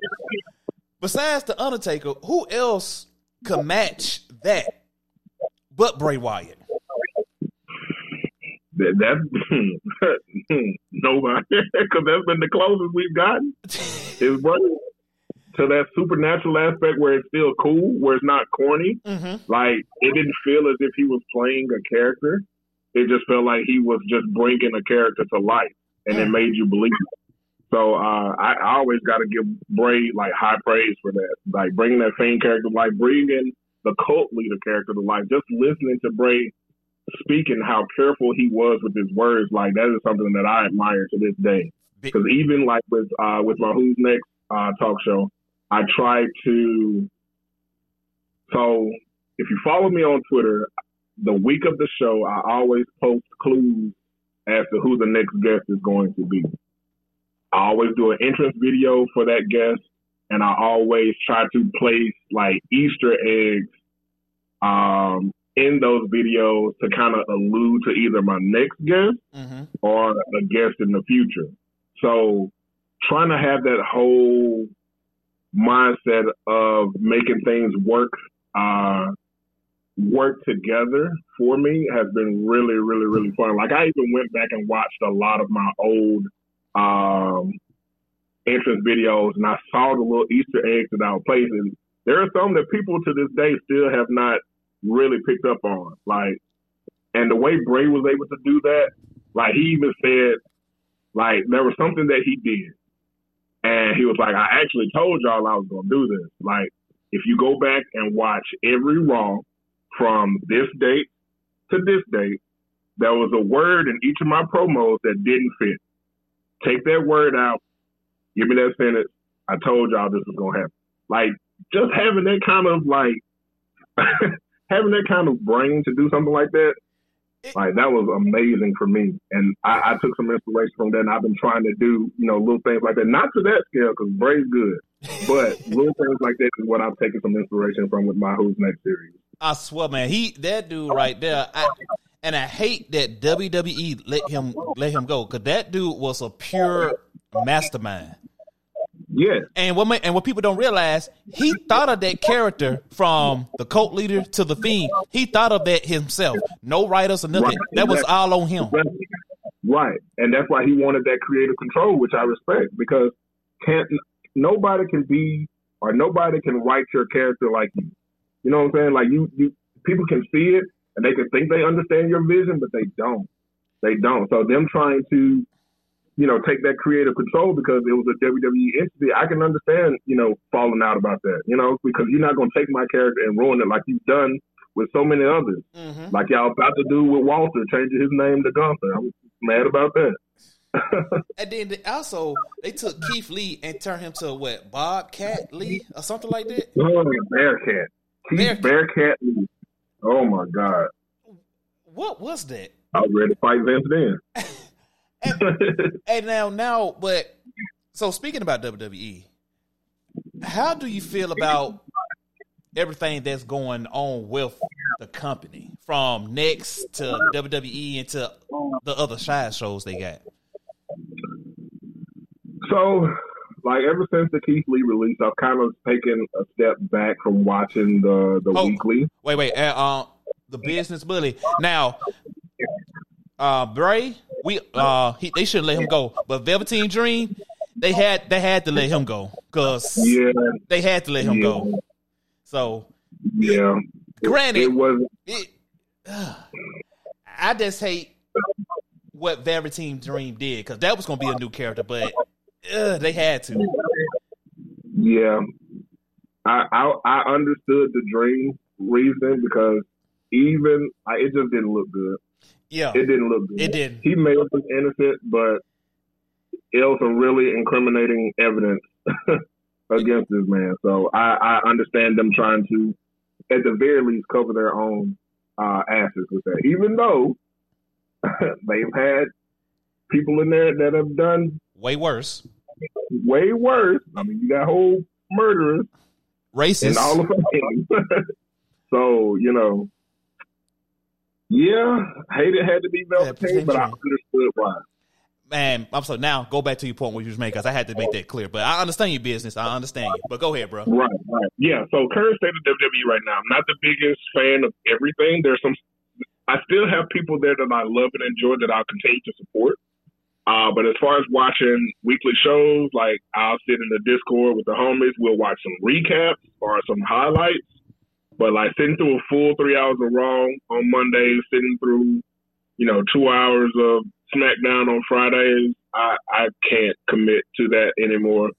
besides the Undertaker, who else could match that? But Bray Wyatt. That, that nobody, because that's been the closest we've gotten. It's Bray. To that supernatural aspect where it's still cool, where it's not corny. Mm-hmm. Like, it didn't feel as if he was playing a character. It just felt like he was just bringing a character to life, and mm-hmm. it made you believe it. So uh, I, I always got to give Bray, like, high praise for that. Like, bringing that Fiend character to life, bringing the cult leader character to life, just listening to Bray speaking, how careful he was with his words. Like, that is something that I admire to this day. Because even, like, with, uh, with my Who's Next uh, talk show, I try to, so if you follow me on Twitter, the week of the show, I always post clues as to who the next guest is going to be. I always do an entrance video for that guest, and I always try to place like Easter eggs um, in those videos to kind of allude to either my next guest mm-hmm. or a guest in the future. So trying to have that whole mindset of making things work uh, work together for me has been really, really, really fun. Like, I even went back and watched a lot of my old um, entrance videos, and I saw the little Easter eggs that I was placing. There are some that people to this day still have not really picked up on. Like, and the way Bray was able to do that, like, he even said, like, there was something that he did. And he was like, I actually told y'all I was going to do this. Like, if you go back and watch every Raw from this date to this date, there was a word in each of my promos that didn't fit. Take that word out. Give me that sentence. I told y'all this was going to happen. Like, just having that kind of, like, having that kind of brain to do something like that, like, that was amazing for me. And I, I took some inspiration from that, and I've been trying to do, you know, little things like that. Not to that scale, because Bray's good. But little things like that is what I've taken some inspiration from with my Who's Next series. I swear, man, he that dude right there, I, and I hate that W W E let him let him go, because that dude was a pure mastermind. Yeah. And what, and what people don't realize, he thought of that character from the cult leader to the Fiend. He thought of that himself. No writers or nothing. Right. That was all on him. Right. And that's why he wanted that creative control, which I respect, because can't nobody can be or nobody can write your character like you. You know what I'm saying? Like, you, you people can see it and they can think they understand your vision, but they don't. They don't. So them trying to, you know, take that creative control because it was a W W E entity, I can understand, you know, falling out about that, you know, because you're not going to take my character and ruin it like you've done with so many others. Mm-hmm. Like y'all about to do with Walter, changing his name to Gunther. I was mad about that. And then they also, they took Keith Lee and turned him to, what, Bobcat Lee or something like that? Oh, Bearcat. Keith Bearcat. Bearcat Lee. Oh, my God. What was that? I was ready to fight Vince then. And, and now, now, but so speaking about W W E, how do you feel about everything that's going on with the company, from Next to W W E and to the other side shows they got? So like ever since the Keith Lee release, I've kind of taken a step back from watching the the oh, weekly. Wait, wait, uh, uh, the business bully. Now, uh, Bray, we uh, he, they shouldn't let him go, but Velveteen Dream, they had they had to let him go because yeah. they had to let him yeah. go. So yeah, granted, it was. It, uh, I just hate what Velveteen Dream did because that was going to be a new character, but uh, they had to. Yeah, I, I I understood the Dream reason because even I, it just didn't look good. Yeah, it didn't look good. It didn't. He may have been innocent, but it was some really incriminating evidence against this man. So I, I understand them trying to, at the very least, cover their own uh, asses with that, even though. They've had people in there that have done way worse. Way worse. I mean, you got whole murderers, racists, and all of them. So you know, yeah, hate it had to be Velveteen, yeah, but I understood why. Man, I'm so now go back to your point where you was making. Cause I had to make that clear, but I understand your business. I understand you, but go ahead, bro. Right, right. Yeah. So current state of W W E right now. I'm not the biggest fan of everything. There's some. I still have people there that I love and enjoy that I'll continue to support. Uh, but as far as watching weekly shows, like I'll sit in the Discord with the homies. We'll watch some recaps or some highlights. But like sitting through a full three hours of Raw on Mondays, sitting through, you know, two hours of SmackDown on Fridays, I, I can't commit to that anymore.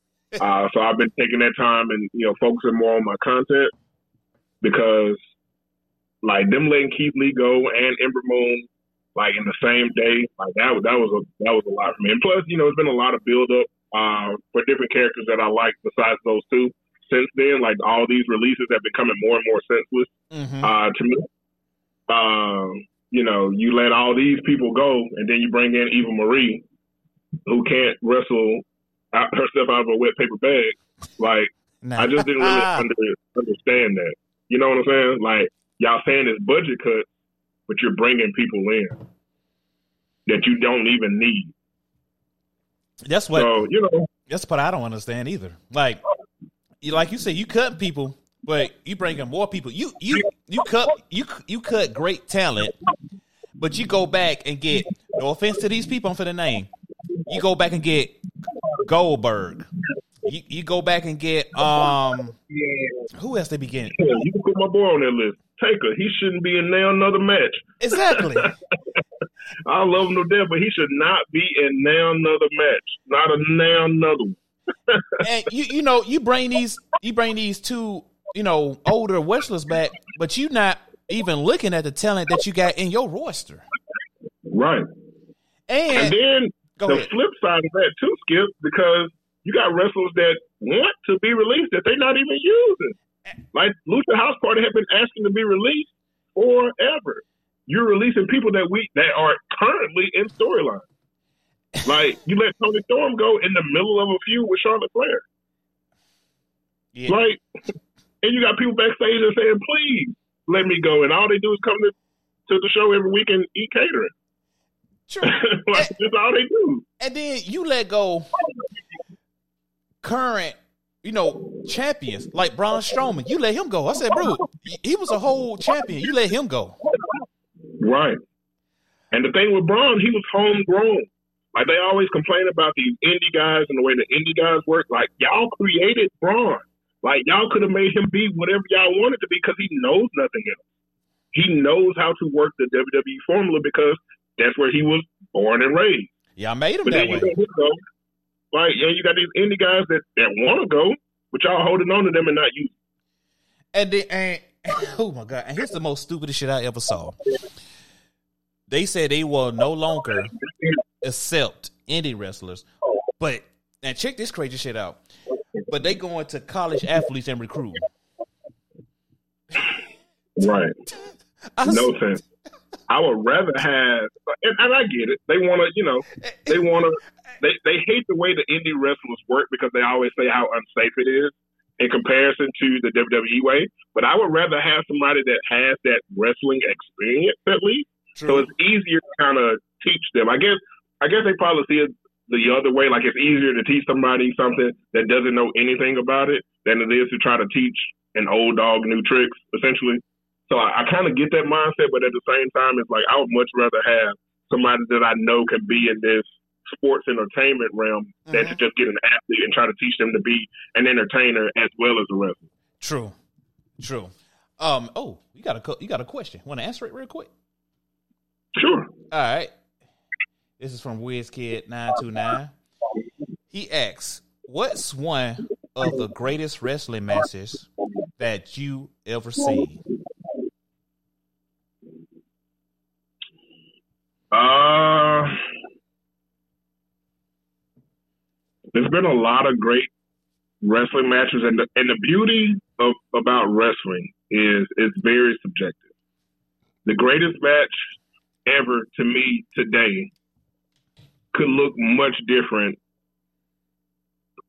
Uh, so I've been taking that time and, you know, focusing more on my content because like them letting Keith Lee go and Ember Moon, like in the same day, like that was that was a that was a lot for me. And plus, you know, it's been a lot of build up uh, for different characters that I like besides those two. Since then, like all these releases have become more and more senseless mm-hmm. uh, to me. Uh, you know, you let all these people go, and then you bring in Eva Marie, who can't wrestle out herself out of a wet paper bag. Like nah. I just didn't really under, understand that. You know what I'm saying? Like. Y'all saying it's budget cuts, but you're bringing people in that you don't even need. That's what so, you know. That's what I don't understand either. Like, you, like you said, you cut people, but you bring in more people. You you you cut you you cut great talent, but you go back and get. No offense to these people, I'm for the name. You go back and get Goldberg. You, you go back and get um. Who else they be getting? Yeah, you can put my boy on that list. Taker, he shouldn't be in now another match. Exactly. I love him to death, but he should not be in now another match. Not a now another one. And you, you know, you bring these, you bring these two, you know, older wrestlers back, but you're not even looking at the talent that you got in your roster. Right. And, and then the ahead. flip side of that too, Skip, because you got wrestlers that want to be released that they're not even using. Like Lucha House Party have been asking to be released forever. You're releasing people that we that are currently in storyline. Like you let Tony Storm go in the middle of a feud with Charlotte Flair. Yeah. Like, and you got people backstage that saying, "Please let me go," and all they do is come to, to the show every week and eat catering. True, like, and, that's all they do. And then you let go current. You know, champions like Braun Strowman. You let him go. I said, bro, he was a whole champion. You let him go. Right. And the thing with Braun, he was homegrown. Like, they always complain about these indie guys and the way the indie guys work. Like, y'all created Braun. Like, y'all could have made him be whatever y'all wanted to be because he knows nothing else. He knows how to work the W W E formula because that's where he was born and raised. Yeah, I made him but that way. Like, yeah, you got these indie guys that, that want to go, but y'all holding on to them and not you. And then, and, oh my God, and here's the most stupidest shit I ever saw. They said they will no longer accept indie wrestlers, but, and check this crazy shit out, but they going to college athletes and recruit. Right. I no s- sense. I would rather have, and, and I get it. They want to, you know, they want to, they, they hate the way the indie wrestlers work because they always say how unsafe it is in comparison to the W W E way. But I would rather have somebody that has that wrestling experience at least. True. So it's easier to kind of teach them. I guess, I guess they probably see it the other way. Like, it's easier to teach somebody something that doesn't know anything about it than it is to try to teach an old dog new tricks, essentially. So I, I kind of get that mindset, but at the same time, it's like I would much rather have somebody that I know can be in this sports entertainment realm mm-hmm. than to just get an athlete and try to teach them to be an entertainer as well as a wrestler. True, true. Um, oh, you got a you got a question. Want to answer it real quick? Sure. All right. This is from Wiz Kid nine two nine. He asks, "What's one of the greatest wrestling matches that you ever seen?" Uh, there's been a lot of great wrestling matches, and the, and the beauty of about wrestling is it's very subjective. The greatest match ever to me today could look much different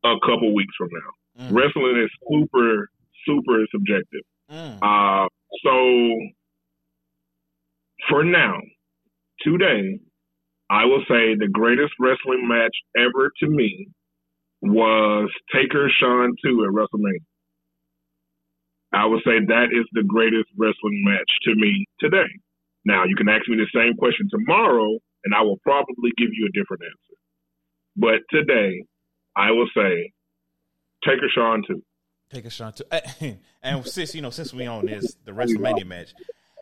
a couple weeks from now. Mm. Wrestling is super, super subjective. Mm. Uh, so for now, today, I will say the greatest wrestling match ever to me was Taker Shawn two at WrestleMania. I would say that is the greatest wrestling match to me today. Now, you can ask me the same question tomorrow, and I will probably give you a different answer. But today, I will say Taker Shawn two. Taker Shawn two. And since, you know, since we on this, the WrestleMania match,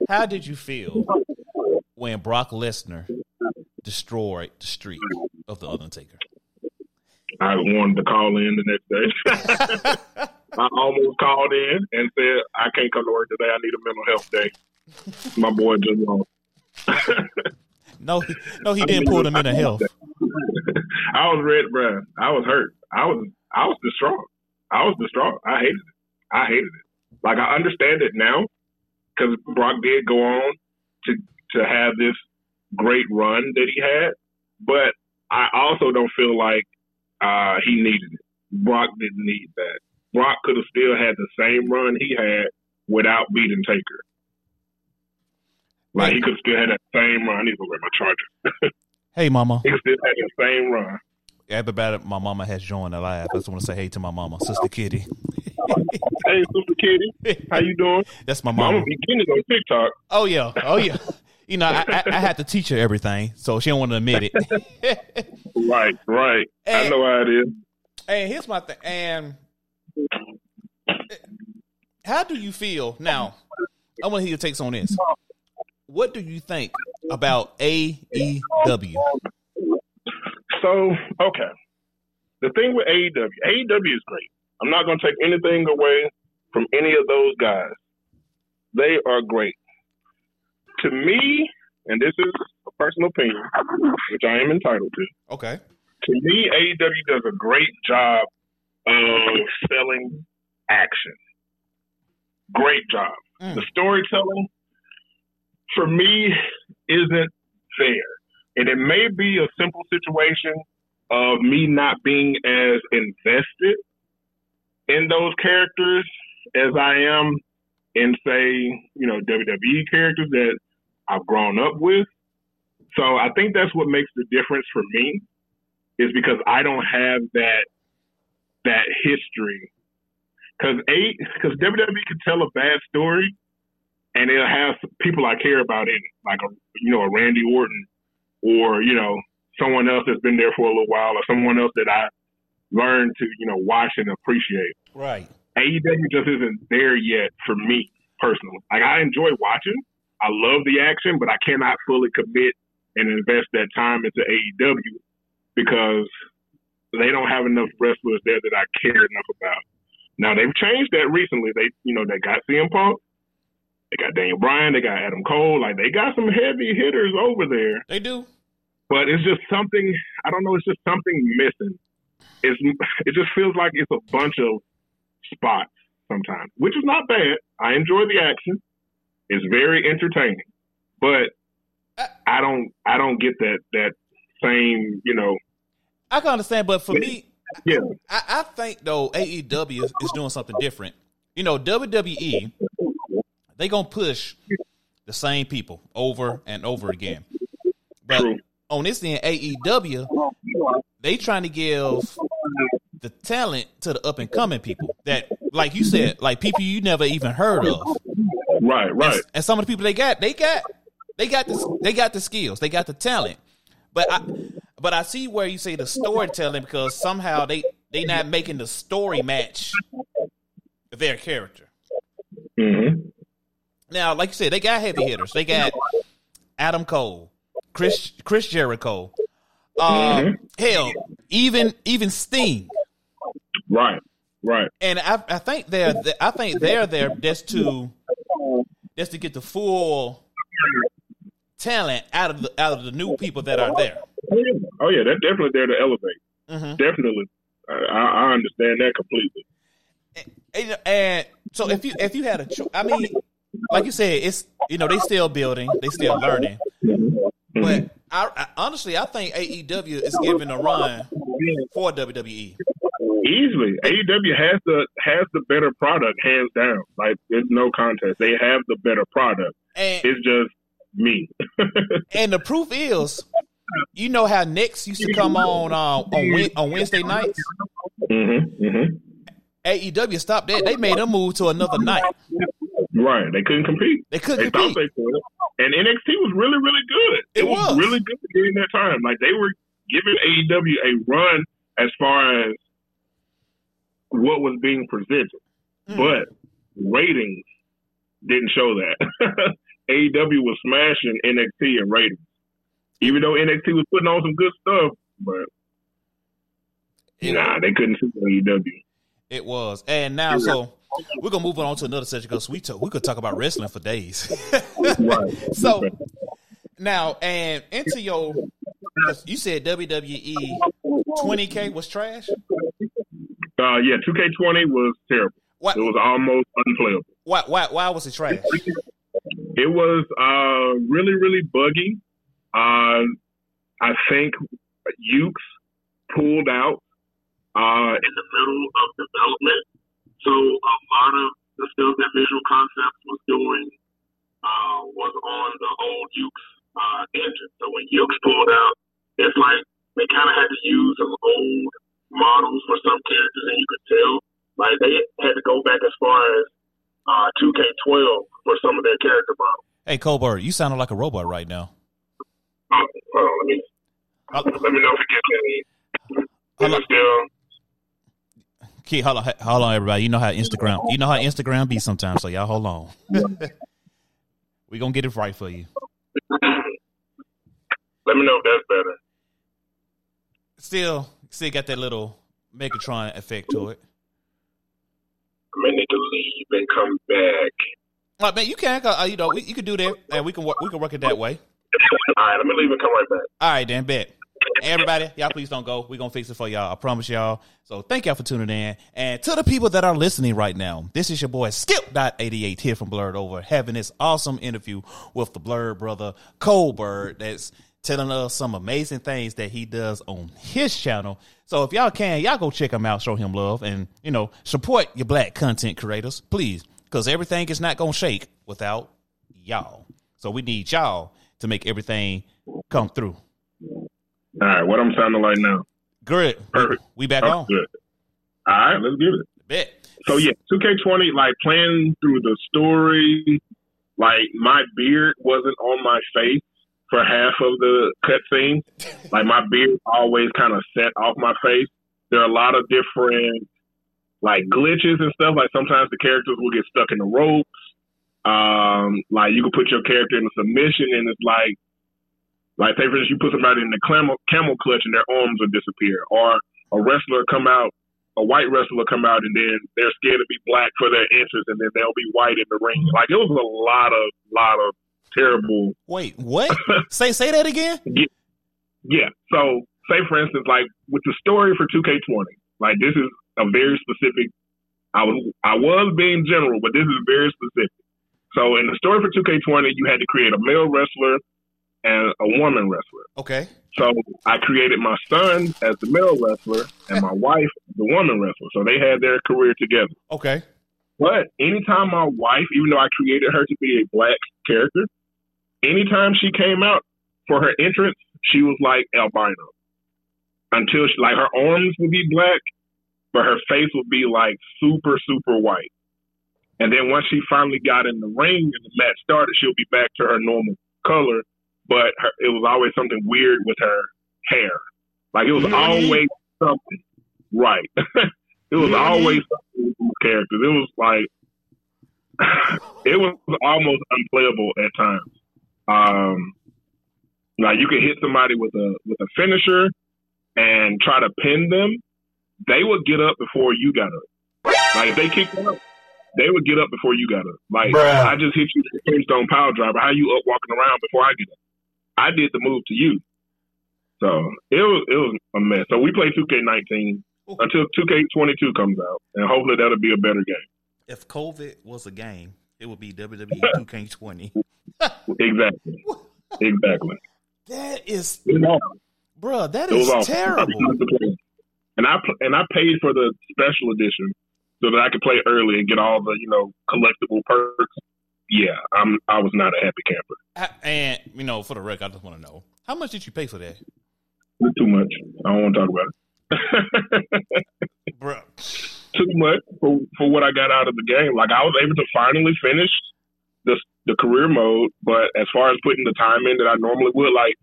how did you feel when Brock Lesnar destroyed the streak of the Undertaker? I wanted to call in the next day. I almost called in and said, I can't come to work today. I need a mental health day. My boy just lost. no, he, no, he didn't pull the mental health. I was red, bruh. I was hurt. I was, I was distraught. I was distraught. I hated it. I hated it. Like, I understand it now because Brock did go on to to have this great run that he had, but I also don't feel like uh, he needed it. Brock didn't need that. Brock could have still had the same run he had without beating Taker. Like, hey, he could have still had that same run. I need to wear my charger. Hey, mama. He could still have the same run. Everybody, my mama has joined the live. I just want to say hey to my mama, Sister Kitty. Hey, Sister Kitty. How you doing? That's my mama. Mama be kidding on TikTok. Oh, yeah. Oh, yeah. You know, I, I, I had to teach her everything, so she don't want to admit it. Right, right. And, I know how it is. And here's my thing. And how do you feel now? I want to hear your takes on this. What do you think about A E W? So, okay. The thing with A E W, A E W is great. I'm not going to take anything away from any of those guys. They are great. To me, and this is a personal opinion, which I am entitled to. Okay. To me, A E W does a great job of selling action. Great job. Mm. The storytelling, for me, isn't fair. And it may be a simple situation of me not being as invested in those characters as I am in, say, you know, W W E characters that I've grown up with. So I think that's what makes the difference for me, is because I don't have that that history. Because eight, because W W E can tell a bad story, and it'll have people I care about in it, like a, you know, a Randy Orton, or, you know, someone else that's been there for a little while, or someone else that I learned to, you know, watch and appreciate. Right. A E W just isn't there yet for me personally. Like, I enjoy watching. I love the action, but I cannot fully commit and invest that time into A E W because they don't have enough wrestlers there that I care enough about. Now, they've changed that recently. They, you know, they got C M Punk. They got Daniel Bryan. They got Adam Cole. Like, they got some heavy hitters over there. They do. But it's just something, I don't know, it's just something missing. It's, it just feels like it's a bunch of spots sometimes, which is not bad. I enjoy the action. It's very entertaining. But I, I don't I don't get that that same, you know. I can understand, but for it, me, yeah. I, I think, though, A E W is, is doing something different. You know, W W E, they going to push the same people over and over again. But on this end, A E W, They trying to give the talent to the up and coming people that, like you said, like people you never even heard of. Right, right. And, and some of the people they got, they got, they got the, they got the skills, they got the talent. But I, but I see where you say the storytelling, because somehow they they not making the story match their character. Mm-hmm. Now, like you said, they got heavy hitters. They got Adam Cole, Chris Chris Jericho. Uh, mm-hmm. Hell, even even Sting. Right, right. And I, I think they're I think they're there just to just to get the full talent out of the out of the new people that are there. Oh yeah, they're definitely there to elevate. Mm-hmm. Definitely, I, I understand that completely. And, and, and so if you if you had a choice, I mean, like you said, it's you know they still building, they still learning, mm-hmm. but. I, I, honestly, I think A E W is giving a run for W W E. Easily, A E W has the has the better product, hands down. Like there's no contest. They have the better product. And, it's just me. And the proof is, you know how N X T used to come on uh, on on Wednesday nights. Mm-hmm, mm-hmm. A E W stopped that. They made them move to another night. Right, they couldn't compete. They couldn't. They compete. Thought they could. And N X T was really, really good. It, it was. was really good during that time. Like they were giving A E W a run as far as what was being presented, mm. but ratings didn't show that. A E W was smashing N X T in ratings, even though N X T was putting on some good stuff. But it nah, was. They couldn't see A E W. It was, and now so. We're gonna move on to another section because we talk, we could talk about wrestling for days. Right. So now and into your, you said W W E twenty K was trash. Uh yeah, two K twenty was terrible. What? It was almost unplayable. Why? Why? Why was it trash? It was uh really really buggy. Uh, I think Ukes pulled out uh in the middle of development. So a lot of the stuff that Visual Concepts was doing uh, was on the old Ukes uh, engine. So when Ukes pulled out, it's like they kind of had to use some old models for some characters, and you could tell like they had to go back as far as uh, two K twelve for some of their character models. Hey, Kohlberg, you sounded like a robot right now. Uh, hold on, let me I'll, let me know if you get me. Still. Key, hold on, hold on, everybody. You know how Instagram, you know how Instagram be sometimes. So y'all, hold on. We gonna get it right for you. Let me know if that's better. Still, still got that little Megatron effect to it. I'm gonna need to leave and come back. Oh, man, you can, uh, you know, we, you can do that, and we can work, we can work it that way. All right, I'm gonna leave and come right back. All right, then, bet. Everybody, y'all please don't go. We're going to fix it for y'all. I promise y'all. So thank y'all for tuning in. And to the people that are listening right now, this is your boy Skip dot eighty-eight here from Blurred Over, having this awesome interview with the Blurred brother, Kohlberg, that's telling us some amazing things that he does on his channel. So if y'all can, y'all go check him out, show him love, and, you know, support your black content creators, please, because everything is not going to shake without y'all. So we need y'all to make everything come through. All right, what I'm sounding like now? Good. Perfect. We back oh, on. Good. All right, let's do it. Bet. So, yeah, two K twenty, like, playing through the story, like, my beard wasn't on my face for half of the cutscene. Like, my beard always kind of set off my face. There are a lot of different, like, glitches and stuff. Like, sometimes the characters will get stuck in the ropes. Um, like, you can put your character in a submission, and it's like, Like, say, for instance, you put somebody in the camel, camel clutch and their arms will disappear. Or a wrestler come out, a white wrestler come out, and then they're scared to be black for their entrance, and then they'll be white in the ring. Like, it was a lot of, lot of terrible... Wait, what? say say that again? Yeah. yeah. So, say, for instance, like, with the story for two K twenty, like, this is a very specific... I was, I was being general, but this is very specific. So, in the story for two K twenty, you had to create a male wrestler and a woman wrestler. Okay. So I created my son as the male wrestler and my wife, the woman wrestler. So they had their career together. Okay. But anytime my wife, even though I created her to be a black character, anytime she came out for her entrance, she was like albino. until she, like her arms would be black, but her face would be like super, super white. And then once she finally got in the ring and the match started, she'll be back to her normal color. But her, it was always something weird with her hair. Like, it was you know always I mean? something. Right. It was you know always I mean? something with these characters. It was like, it was almost unplayable at times. Um, like, you could hit somebody with a with a finisher and try to pin them. They would get up before you got up. Like, if they kicked up, they would get up before you got up. Like, Bruh. I just hit you with a tombstone pile driver. How you up walking around before I get up? I did the move to you. So it was it was a mess. So we play two K nineteen until two K twenty-two comes out, and hopefully that'll be a better game. If COVID was a game, it would be W W E two K twenty. Exactly. Exactly. That is, bro. That is terrible. And I and I paid for the special edition so that I could play early and get all the you know collectible perks. Yeah, I'm. I was not a happy camper. I, and you know, for the record, I just want to know how much did you pay for that? Too much. I don't want to talk about it. Bro. Too much for, for what I got out of the game. Like, I was able to finally finish the the career mode, but as far as putting the time in that I normally would, like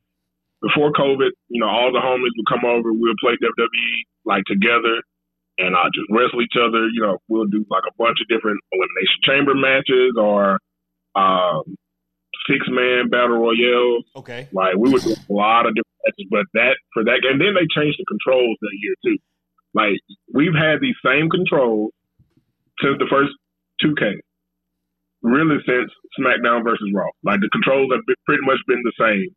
before COVID, you know, all the homies would come over, we'll play W W E like together, and I'll just wrestle each other. You know, we'll do like a bunch of different Elimination Chamber matches or um, six man battle royales. Okay, like we would do a lot of different matches, but that for that game, and then they changed the controls that year too. Like, we've had these same controls since the first two K. Really, since SmackDown versus Raw. Like, the controls have been, pretty much been the same,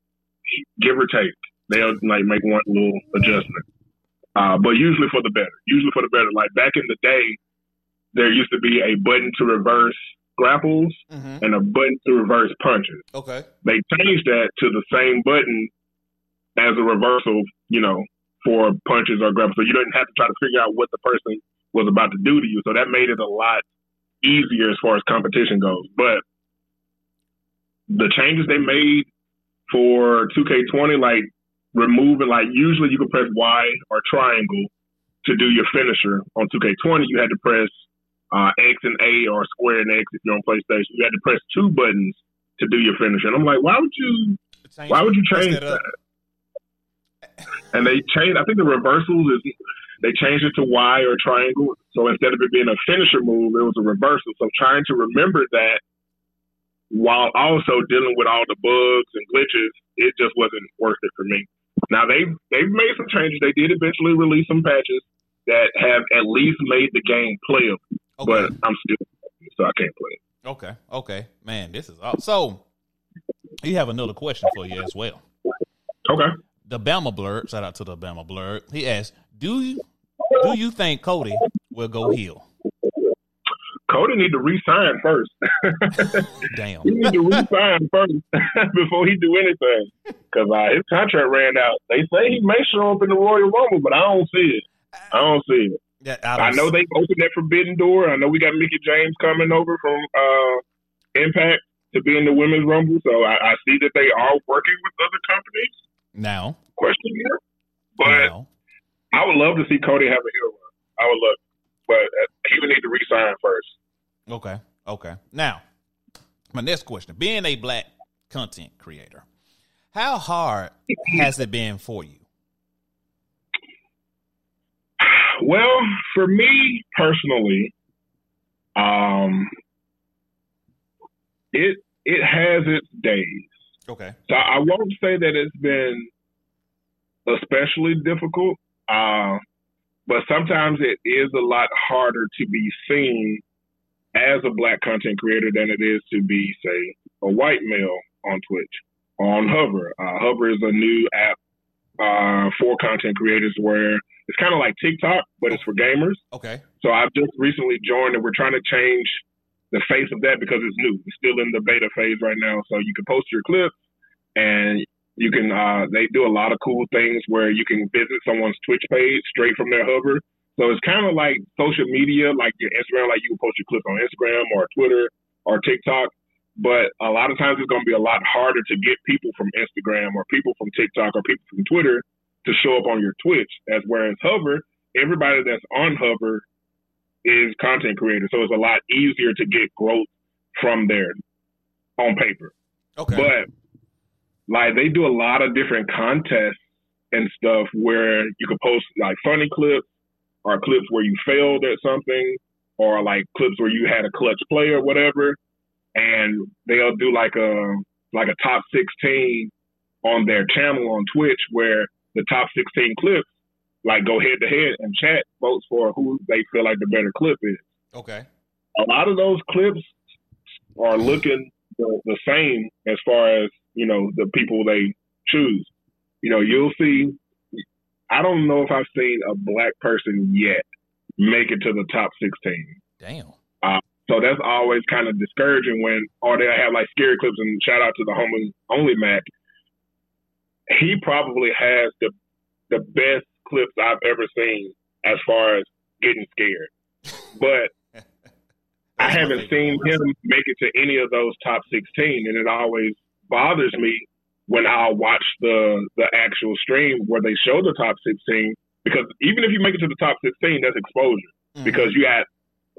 give or take. They'll, like, make one little adjustment. Uh, but usually for the better. Usually for the better. Like, back in the day, there used to be a button to reverse grapples mm-hmm. and a button to reverse punches. Okay. They changed that to the same button as a reversal, you know, for punches or grabs, so you didn't have to try to figure out what the person was about to do to you. So that made it a lot easier as far as competition goes. But the changes they made for two K twenty, like removing, like usually you could press Y or triangle to do your finisher. On two K twenty, you had to press uh, X and A or square and X if you're on PlayStation. You had to press two buttons to do your finisher. And I'm like, why would you? Why would you change that? And they changed, I think the reversals, is they changed it to Y or triangle. So instead of it being a finisher move, it was a reversal. So trying to remember that while also dealing with all the bugs and glitches, it just wasn't worth it for me. Now, they've, they've made some changes. They did eventually release some patches that have at least made the game playable. Okay. But I'm still, so I can't play it. Okay, okay. Man, this is awesome. So, you have another question for you as well. Okay. The Bama Blurred, shout out to the Bama Blurred. He asked, "Do you do you think Cody will go heel?" Cody need to resign first. Damn, he need to resign first before he do anything because uh, his contract ran out. They say he may show up in the Royal Rumble, but I don't see it. I don't see it. Yeah, I, don't I know see. They opened that forbidden door. I know we got Mickie James coming over from uh, Impact to be in the Women's Rumble, so I, I see that they are working with other companies. Now, question here, but now. I would love to see Cody have a heel run. I would love, but he would need to resign first. Okay, okay. Now, my next question: being a black content creator, how hard has it been for you? Well, for me personally, um, it it has its days. Okay. So I won't say that it's been especially difficult, uh, but sometimes it is a lot harder to be seen as a black content creator than it is to be, say, a white male on Twitch or on Hover. Uh, Hover is a new app uh, for content creators where it's kind of like TikTok, but it's for gamers. Okay. So I've just recently joined, and we're trying to change the face of that because it's new. It's still in the beta phase right now. So you can post your clips and you can, uh, they do a lot of cool things where you can visit someone's Twitch page straight from their Hover. So it's kind of like social media, like your Instagram, like you can post your clips on Instagram or Twitter or TikTok. But a lot of times it's going to be a lot harder to get people from Instagram or people from TikTok or people from Twitter to show up on your Twitch. As whereas Hover, everybody that's on Hover is content creators, so it's a lot easier to get growth from there on paper. Okay. But like they do a lot of different contests and stuff where you can post like funny clips or clips where you failed at something or like clips where you had a clutch play or whatever, and they'll do like a like a top sixteen on their channel on Twitch where the top sixteen clips like go head to head and chat votes for who they feel like the better clip is. Okay. A lot of those clips are looking the, the same as far as, you know, the people they choose. You know, you'll see, I don't know if I've seen a black person yet make it to the top sixteen. Damn. Uh, so that's always kind of discouraging when, or they have like scary clips, and shout out to the homie Only Mac. He probably has the the best clips I've ever seen as far as getting scared. But I haven't seen him make it to any of those top sixteen, and it always bothers me when I'll watch the, the actual stream where they show the top sixteen, because even if you make it to the top sixteen, that's exposure. Mm-hmm. Because you had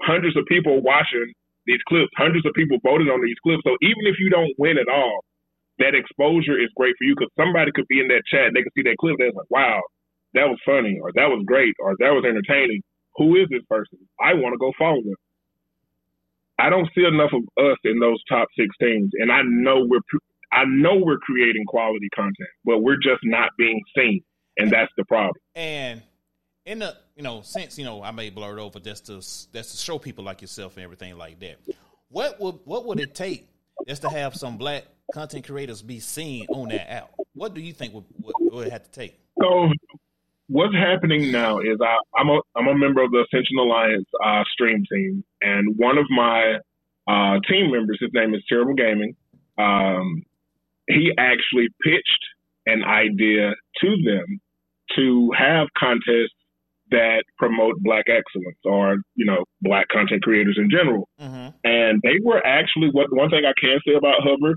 hundreds of people watching these clips, hundreds of people voted on these clips. So even if you don't win at all, that exposure is great for you, because somebody could be in that chat and they can see that clip and they're like, wow, that was funny, or that was great, or that was entertaining. Who is this person? I want to go follow them. I don't see enough of us in those top sixteens, and I know we're I know we're creating quality content, but we're just not being seen, and that's the problem. And in the you know since you know I made Blurred Over, that's to that's to show people like yourself and everything like that. What would what would it take just to have some black content creators be seen on that app? What do you think would would, would it have to take? So what's happening now is I, I'm a I'm a member of the Ascension Alliance uh, stream team, and one of my uh, team members, his name is Terrible Gaming. Um, he actually pitched an idea to them to have contests that promote Black excellence, or you know Black content creators in general. Mm-hmm. And they were actually what one thing I can say about Hover,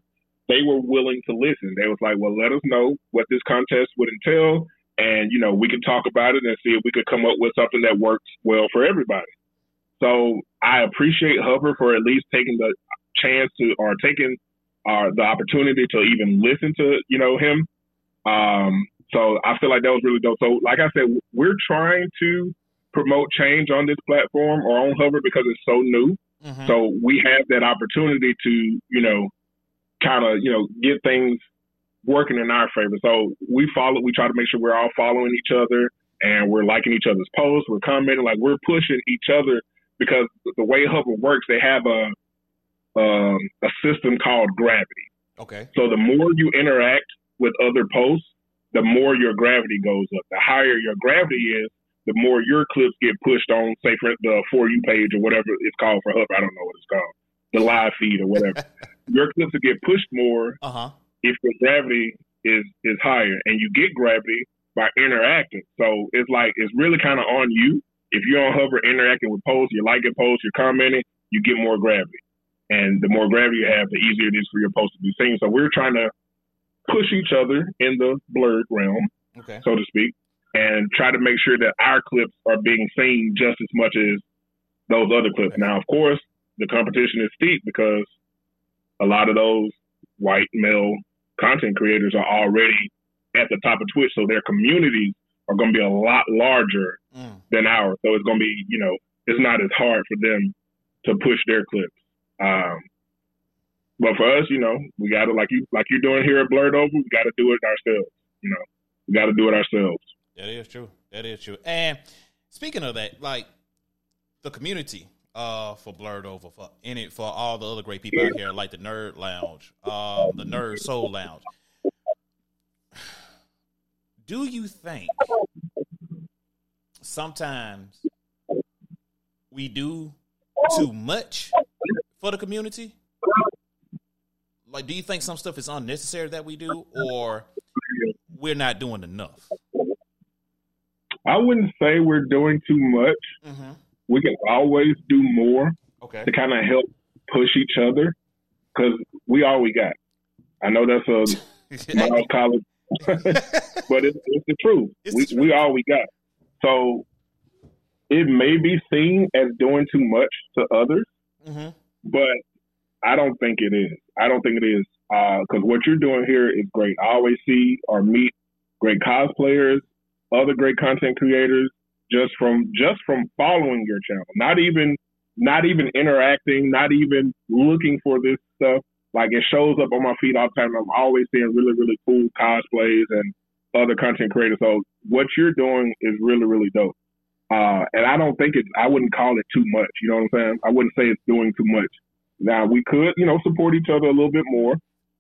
they were willing to listen. They was like, well, let us know what this contest would entail. And, you know, we can talk about it and see if we could come up with something that works well for everybody. So I appreciate Hover for at least taking the chance to, or taking uh, the opportunity to even listen to, you know, him. Um, so I feel like that was really dope. So like I said, we're trying to promote change on this platform or on Hover because it's so new. Mm-hmm. So we have that opportunity to, you know, kind of, you know, get things working in our favor. So we follow, we try to make sure we're all following each other and we're liking each other's posts. We're commenting, like we're pushing each other, because the way Hover works, they have a, um, a system called gravity. Okay. So the more you interact with other posts, the more your gravity goes up. The higher your gravity is, the more your clips get pushed on, say for the For You page or whatever it's called for Hover. I don't know what it's called. The live feed or whatever. Your clips will get pushed more. Uh-huh. If your gravity is, is higher, and you get gravity by interacting. So it's like, it's really kind of on you. If you're on Hover interacting with posts, you're liking posts, you're commenting, you get more gravity. And the more gravity you have, the easier it is for your post to be seen. So we're trying to push each other in the blurred realm, okay, so to speak, and try to make sure that our clips are being seen just as much as those other clips. Okay. Now, of course, the competition is steep because a lot of those white male content creators are already at the top of Twitch, so their communities are going to be a lot larger mm. than ours. So it's going to be, you know, it's not as hard for them to push their clips. Um, but for us, you know, we got to, like you, like you're doing here at Blurred Over, we got to do it ourselves. You know, we got to do it ourselves. That is true. That is true. And speaking of that, like the community Uh, for Blurred Over, for in it, for all the other great people out here, like the Nerd Lounge, uh, the Nerd Soul Lounge. Do you think sometimes we do too much for the community? Like, do you think some stuff is unnecessary that we do, or we're not doing enough? I wouldn't say we're doing too much. Mm-hmm. We can always do more, okay, to kind of help push each other, because we all we got. I know that's a college but it's, it's the truth. It's we, the truth. We all we got. So it may be seen as doing too much to others, mm-hmm. but I don't think it is. I don't think it is because uh, what you're doing here is great. I always see or meet great cosplayers, other great content creators, just from just from following your channel. Not even not even interacting, not even looking for this stuff. Like, it shows up on my feed all the time. I'm always seeing really, really cool cosplays and other content creators. So what you're doing is really, really dope. Uh, and I don't think it's, I wouldn't call it too much. You know what I'm saying? I wouldn't say it's doing too much. Now, we could, you know, support each other a little bit more.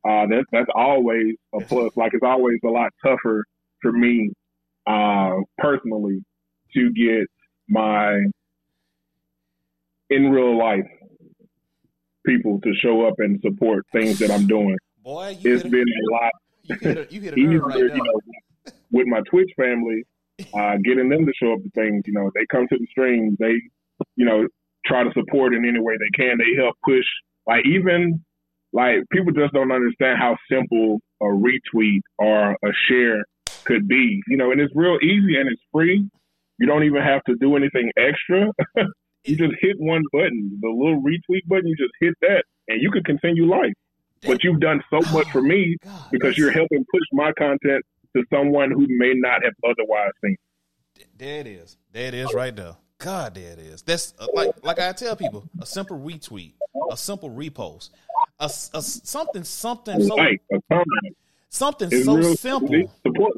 Uh, that, that's always a plus. Like, it's always a lot tougher for me uh, personally to get my in real life people to show up and support things that I'm doing. Boy, you it's hit been a, a lot. You hit a, you hit a easier, right you know, with my Twitch family, uh, getting them to show up to things. You know, they come to the stream. They, you know, try to support in any way they can. They help push. Like even like people just don't understand how simple a retweet or a share could be. You know, and it's real easy and it's free. You don't even have to do anything extra. You just hit one button, the little retweet button, you just hit that, and you can continue life. But you've done so much oh, for me God, because you're helping push my content to someone who may not have otherwise seen it. There it is. There it is right there. God, there it is. That's uh, like like I tell people, a simple retweet, a simple repost, a, a something, something, so, like, a something it's so real, simple. Support,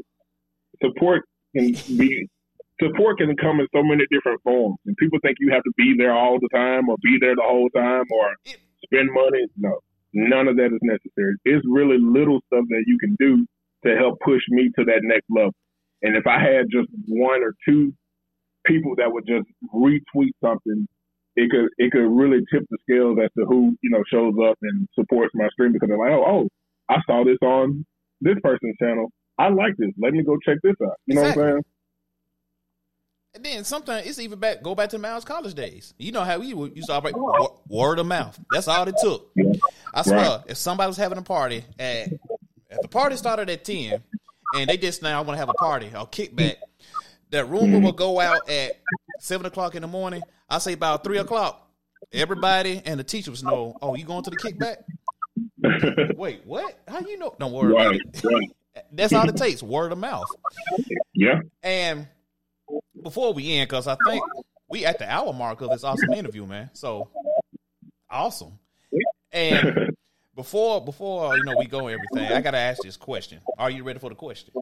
support can be... Support can come in so many different forms, and people think you have to be there all the time or be there the whole time or it, spend money. No, none of that is necessary. It's really little stuff that you can do to help push me to that next level. And if I had just one or two people that would just retweet something, it could it could really tip the scales as to who, you know, shows up and supports my stream, because they're like, oh, oh, I saw this on this person's channel. I like this. Let me go check this out. You know exactly. what I'm saying? And then sometimes it's even back, go back to Miles College days. You know how we used to operate word of mouth. That's all it took. I swear, right. If somebody was having a party, at, if the party started at ten and they just now want to have a party or kickback, that rumor mm-hmm. will go out at seven o'clock in the morning. I say about three o'clock, everybody and the teacher was know, oh, you going to the kickback? Wait, what? How you know? Don't worry right. about it. Right. That's all it takes, word of mouth. Yeah. And before we end, because I think we at the hour mark of this awesome interview, man. So awesome. And before before you know we go everything, I gotta ask this question. Are you ready for the question?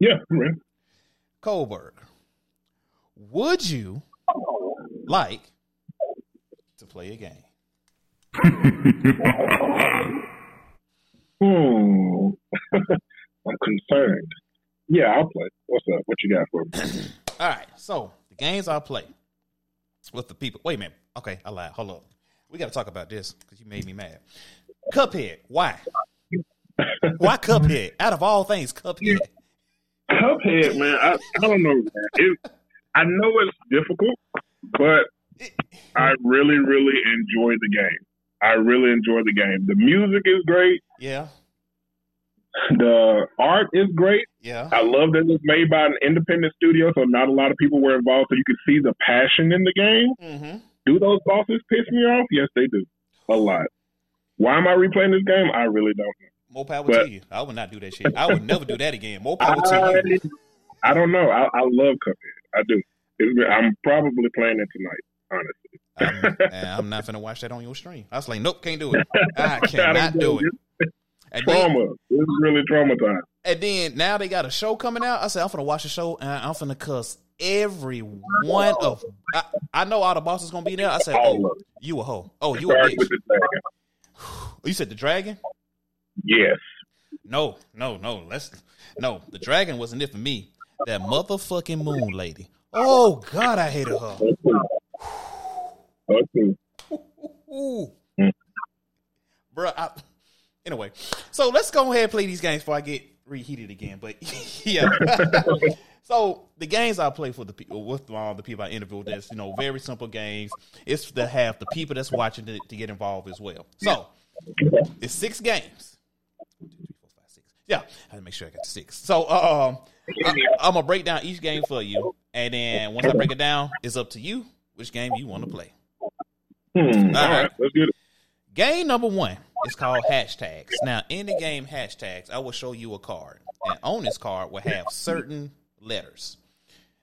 Yeah, I'm ready. Kohlberg, would you like to play a game? hmm. I'm concerned. Yeah, I'll play. What's up? What you got for me? All right, so the games I play with the people. Wait a minute. Okay, I lied. Hold on. We got to talk about this because you made me mad. Cuphead. Why? Why Cuphead? Out of all things, Cuphead. Cuphead, man. I, I don't know. Man. It, I know it's difficult, but it, I really, really enjoy the game. I really enjoy the game. The music is great. Yeah. The art is great. Yeah, I love that it's made by an independent studio, so not a lot of people were involved. So you can see the passion in the game. Mm-hmm. Do those bosses piss me off? Yes, they do a lot. Why am I replaying this game? I really don't know. More power but, to you. I would not do that shit. I would never do that again. More power I, to you. I don't know. I, I love Cuphead. I do. It's, I'm probably playing it tonight. Honestly, I'm, I'm not gonna watch that on your stream. I was like, nope, can't do it. I cannot I do it. it. And trauma. This is really trauma time. And then now they got a show coming out. I said, I'm finna watch the show and I'm finna cuss every one of I, I know all the bosses gonna be there. I said, oh, you a hoe. Oh, you a bitch. You said the dragon? Yes. No, no, no. Let's no. The dragon wasn't it for me. That motherfucking moon lady. Oh God, I hated her. Okay. Ooh. Mm. Bruh, I Anyway, so let's go ahead and play these games before I get reheated again. But yeah, so the games I play for the people with all the people I interview, that's you know very simple games. It's to have the people that's watching to, to get involved as well. So it's six games. One, two, three, four, five, six. Yeah, I had to make sure I got six. So uh, I, I'm going to break down each game for you. And then once I break it down, it's up to you which game you want to play. Hmm, all right. right, let's do it. Game number one is called hashtags. Now, in the game hashtags, I will show you a card. And on this card will have certain letters.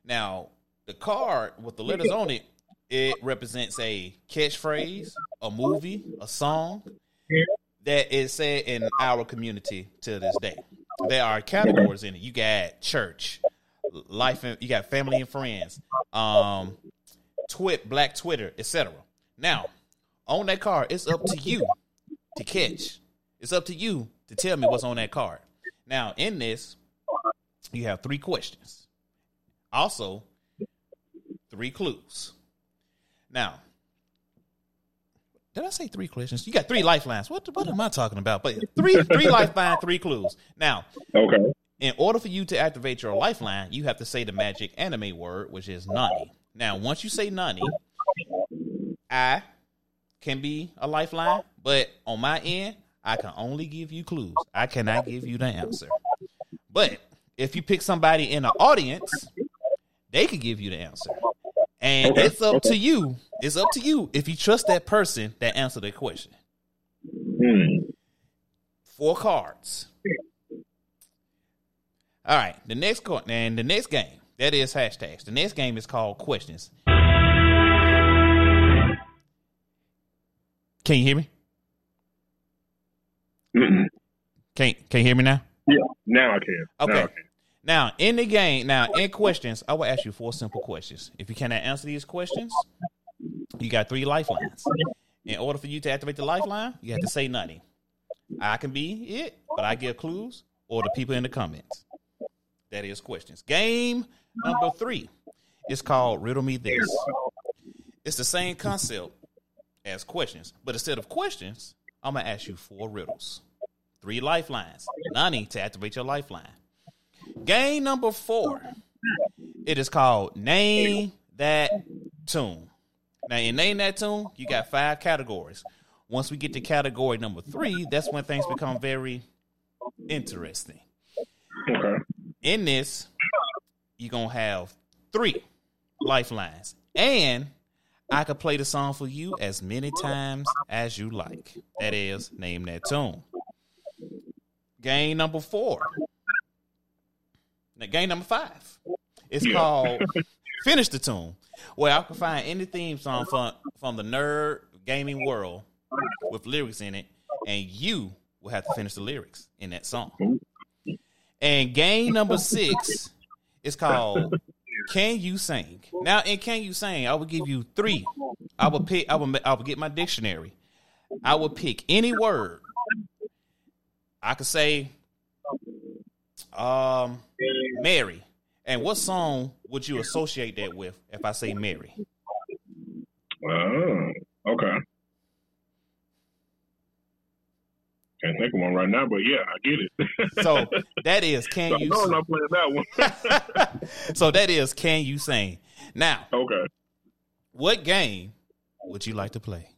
Now, the card with the letters on it, it represents a catchphrase, a movie, a song that is said in our community to this day. There are categories in it. You got church, life, and you got family and friends, um, twit, black Twitter, et cetera. Now, on that card, it's up to you to catch. It's up to you to tell me what's on that card. Now, in this, you have three questions. Also, three clues. Now, did I say three questions? You got three lifelines. What what am I talking about? But three three lifelines, three clues. Now, okay. In order for you to activate your lifeline, you have to say the magic anime word, which is nani. Now, once you say nani, I can be a lifeline, but on my end, I can only give you clues. I cannot give you the answer. But if you pick somebody in the audience, they can give you the answer. And okay. it's up okay. to you. It's up to you if you trust that person that answered the question. Hmm. Four cards. All right. The next card and the next game, that is hashtags. The next game is called questions. Can you hear me? Mm-mm. Can't can you hear me now? Yeah, now I can. Okay. Now, I can. now in the game, now in questions, I will ask you four simple questions. If you cannot answer these questions, you got three lifelines. In order for you to activate the lifeline, you have to say nothing. I can be it, but I give clues or the people in the comments. That is questions. Game number three is called Riddle Me This. It's the same concept as questions, but instead of questions, I'm going to ask you four riddles. Three lifelines. Nani to activate your lifeline. Game number four. It is called Name That Tune. Now, in Name That Tune, you got five categories. Once we get to category number three, that's when things become very interesting. Okay. In this, you're going to have three lifelines. And I could play the song for you as many times as you like. That is Name That Tune. Game number four. Now, game number five. It's yeah. called Finish the Tune, where I can find any theme song from, from the nerd gaming world with lyrics in it, and you will have to finish the lyrics in that song. And game number six is called Can You Sing? Now, in Can You Sing, I would give you three. I would pick. I would. I would get my dictionary. I would pick any word. I could say, um, Mary. And what song would you associate that with if I say Mary? Oh, okay. Can't think of one right now, but yeah, I get it. So that is Can so You Sing. I'm not playing that one. So that is Can You Sing. Now, okay. What game would you like to play?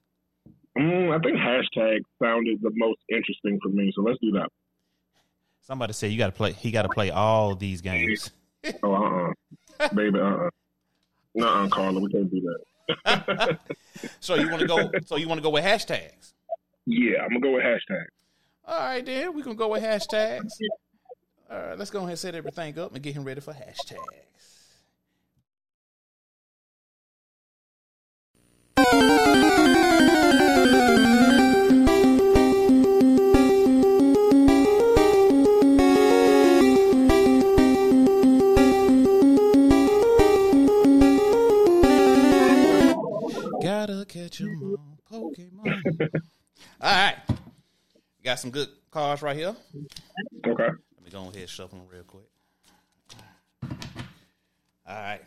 Mm, I think hashtag sounded the most interesting for me, so let's do that. Somebody said you got to play. He got to play all these games. Oh, uh, uh-uh. baby, uh, uh-uh. Nuh-uh, Carla, we can't do that. So you want to go? So you want to go with hashtags? Yeah, I'm gonna go with hashtags. All right, then we're gonna go with hashtags. All right, let's go ahead and set everything up and get him ready for hashtags. Gotta catch 'em on Pokemon. All right. Got some good cards right here. Okay. Let me go ahead and shuffle them real quick. All right.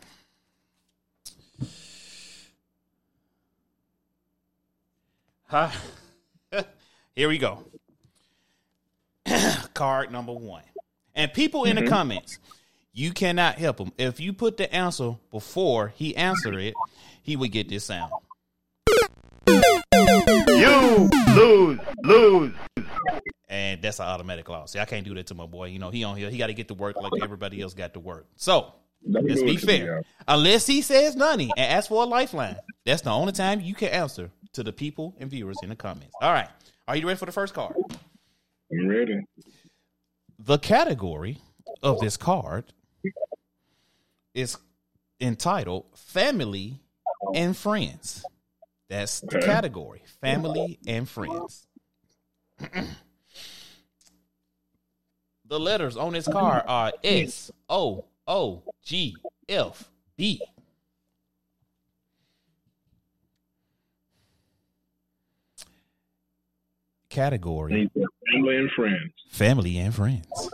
Huh? Here we go. Card number one. And people in mm-hmm. the comments, you cannot help him. If you put the answer before he answered it, he would get this sound. You lose, lose. And that's an automatic loss. See, I can't do that to my boy. You know, he on here. He got to get to work like everybody else got to work. So, let's be fair. Unless he says nothing and asks for a lifeline. That's the only time you can answer to the people and viewers in the comments. All right. Are you ready for the first card? I'm ready. The category of this card is entitled Family and Friends. That's the okay. category. Family and Friends. The letters on this card are S, O, O, G, F, B. Category. Family and Friends. Family and Friends.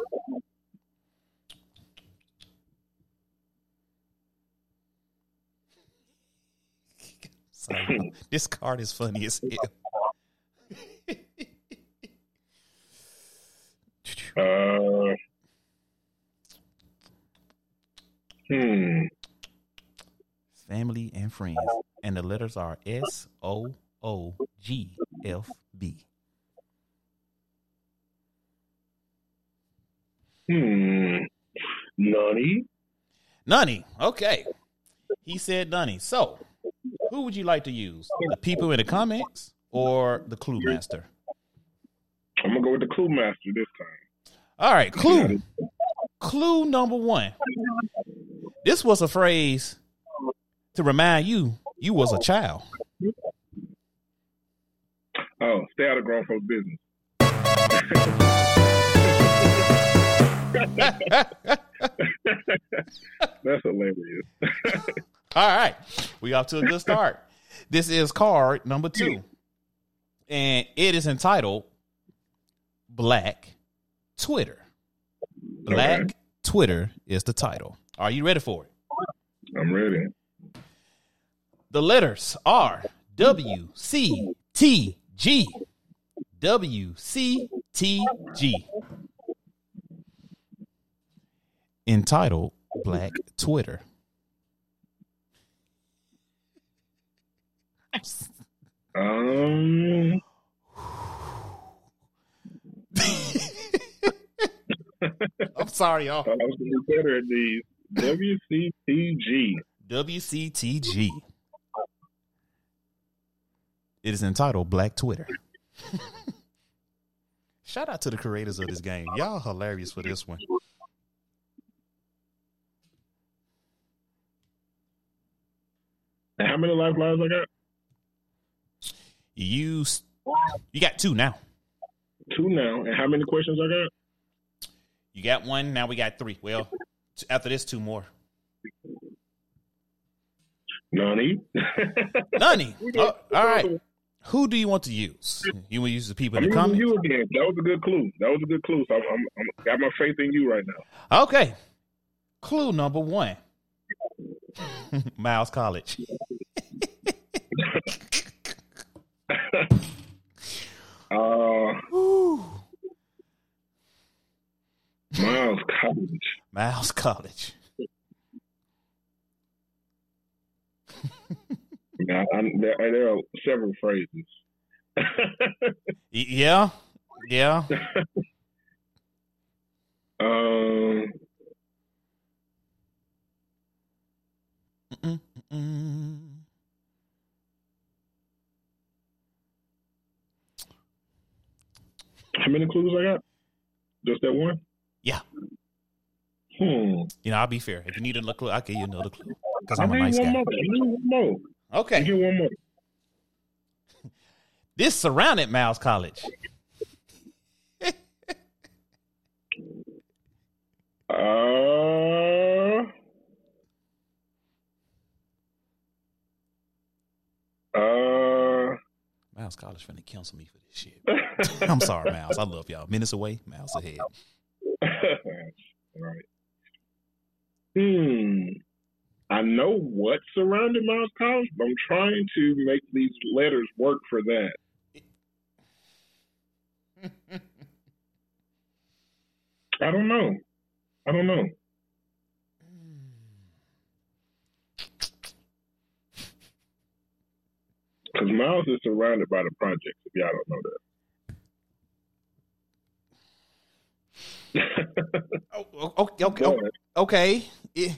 Sorry, this card is funny as hell. Uh, hmm. Family and Friends. And the letters are S, O, O, G, F, B. Hmm. Nunny? Nunny. Okay. He said Nunny. So, who would you like to use? The people in the comments or the Clue Master? I'm going to go with the Clue Master this time. All right. Clue. Clue number one. This was a phrase to remind you you was a child. Oh, stay out of grown folks' business. That's hilarious. All right, we off to a good start. This is card number two, and it is entitled Black Twitter. Black okay. Twitter is the title. Are you ready for it? I'm ready. The letters are W C T G. W C T G. Entitled Black Twitter. Um. I'm sorry, y'all. I was going to be better at these. W C T G. W C T G. It is entitled Black Twitter. Shout out to the creators of this game. Y'all hilarious for this one. How many lifelines I got? You you got two now. Two now. And how many questions I got? You got one. Now we got three. Well, after this, two more. Nani? Nani. Oh, all right. Who do you want to use? You want to use the people in I'm the comments? You again. That was a good clue. That was a good clue. So I'm, I'm, I'm got my faith in you right now. Okay. Clue number one. Miles College. uh, Miles College. Miles College. Now, I'm, there, there are several phrases. yeah, yeah. Um. Mm-mm, mm-mm. How many clues I got? Just that one? Yeah. Hmm. You know, I'll be fair. If you need another clue, I'll give you another clue. Because I'm I a nice guy. More. I need one more. Okay. I need one more. This surrounded Miles College. uh... Uh, Miles College finna cancel me for this shit. I'm sorry, Miles. I love y'all. Minutes away, Miles ahead. All right. Hmm. I know what surrounded Miles College, but I'm trying to make these letters work for that. I don't know. I don't know. Cause Because Miles is surrounded by the projects, if y'all don't know that. oh, okay, okay, okay, okay. Yeah.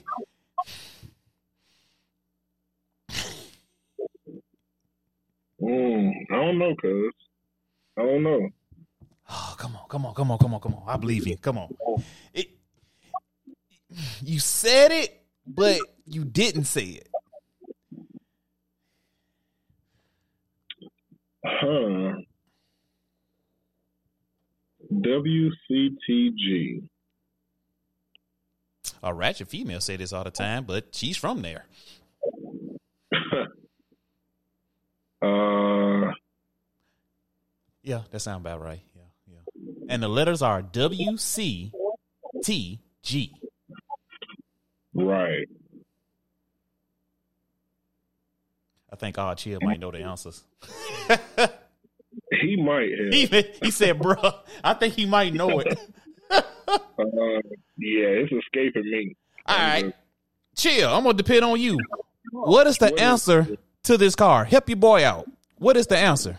Mm, I don't know, cuz. I don't know. Oh, come on, come on, come on, come on, come on. I believe you. Come on. It, you said it, but you didn't say it. Huh. W C T G. A ratchet female say this all the time, but she's from there. uh, yeah, that sounds about right. Yeah, yeah. And the letters are W C T G. Right. I think Odd Chill might know the answers. He might have. He, he said, bro, I think he might know it. uh, yeah, it's escaping me. All right. Just... Chill, I'm going to depend on you. What is the what answer is... to this card? Help your boy out. What is the answer?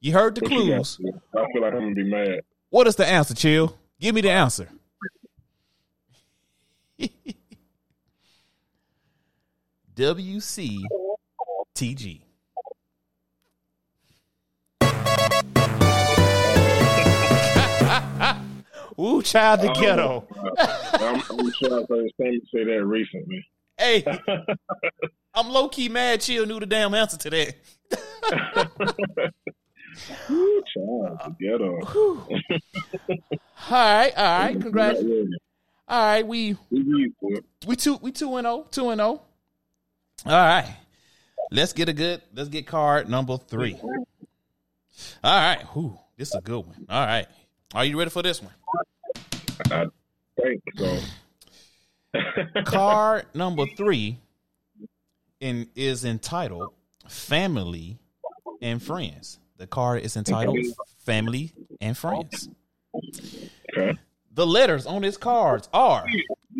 You heard the what clues. I feel like I'm going to be mad. What is the answer, Chill? Give me the answer. W C T G. Ooh, child, the oh, ghetto. I'm, I'm sure I've heard Sammy say that recently. Hey, I'm low key mad. Chill knew the damn answer to that. Ooh, child, the ghetto. All right, all right, congrats. All right, we we two we two and oh, two and oh. All right, let's get a good. Let's get card number three. All right, ooh, this is a good one. All right. Are you ready for this one? I think so. Card number three in, is entitled Family and Friends. The card is entitled Family and Friends. Okay. The letters on this card are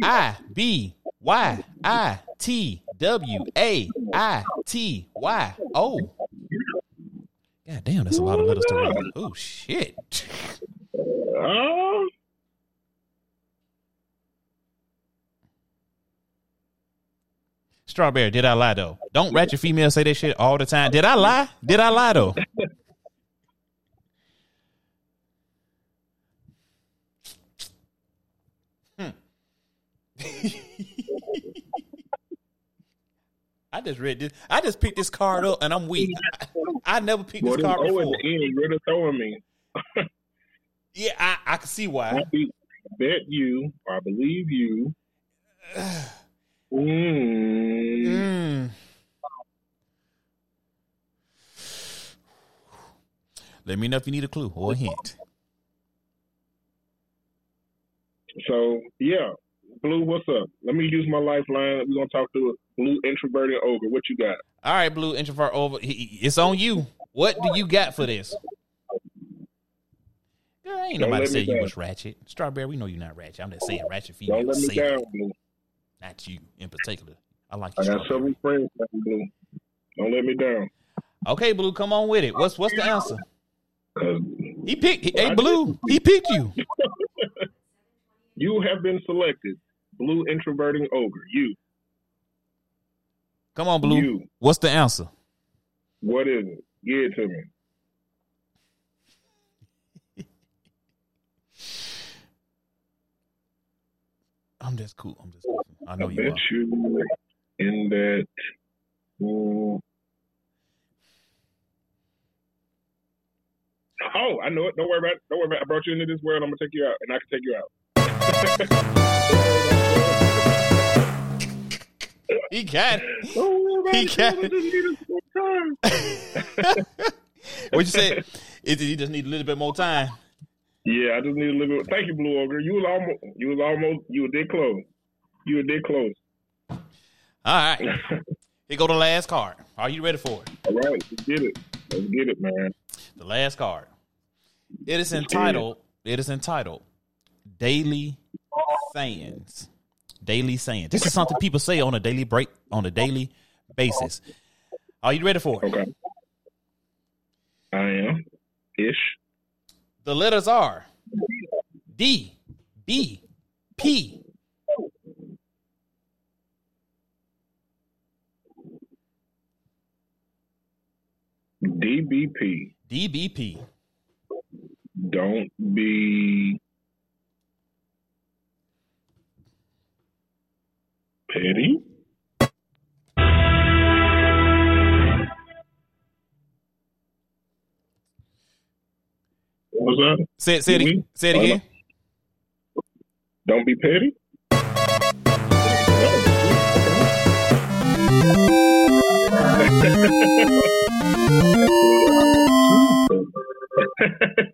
I B Y I T W A I T Y O. God damn, that's a lot of letters to read. Oh, shit. Uh, Strawberry, did I lie though? Don't ratchet females say that shit all the time. Did I lie? Did I lie though? hmm. I just read this. I just picked this card up and I'm weak. I, I never picked well, this card before. You're throwing me. Yeah, I, I can see why. I bet you, or I believe you. Mm. Mm. Let me know if you need a clue or a hint. So, yeah. Blue, what's up? Let me use my lifeline. We're going to talk to Blue Introverted Ogre. What you got? All right, Blue Introverted Ogre. It's on you. What do you got for this? Girl, ain't Don't nobody say you down. Was ratchet. Strawberry, we know you're not ratchet. I'm just saying ratchet for you. Don't let me down, it. Blue. Not you in particular. I like you. I got several friends, Blue. Don't let me down. Okay, Blue, come on with it. What's what's the answer? He picked. He, hey, Blue, he picked you. You have been selected, Blue Introverting Ogre. You. Come on, Blue. You. What's the answer? What is it? Give it to me. I'm just cool. I'm just cool. I know I you bet are. You in that. Pool. Oh, I know it. Don't worry about it. Don't worry about it. I brought you into this world. I'm gonna take you out, and I can take you out. He got it. Don't worry about he it. Got it. What you say? You just need a little bit more time. Yeah, I just need a little bit. Thank you, Blue Ogre. You was almost, you was almost, you were dead close. You were dead close. All right. Here go the last card. Are you ready for it? All right, let's get it. Let's get it, man. The last card. It is entitled, it is entitled Daily Sayings. Daily Sayings. This is something people say on a daily break, on a daily basis. Are you ready for it? Okay. I am. Ish. The letters are D, B, P. D B P. D B P. Don't be petty. What was that? Say it, say it, mm-hmm. say it again. Don't be petty.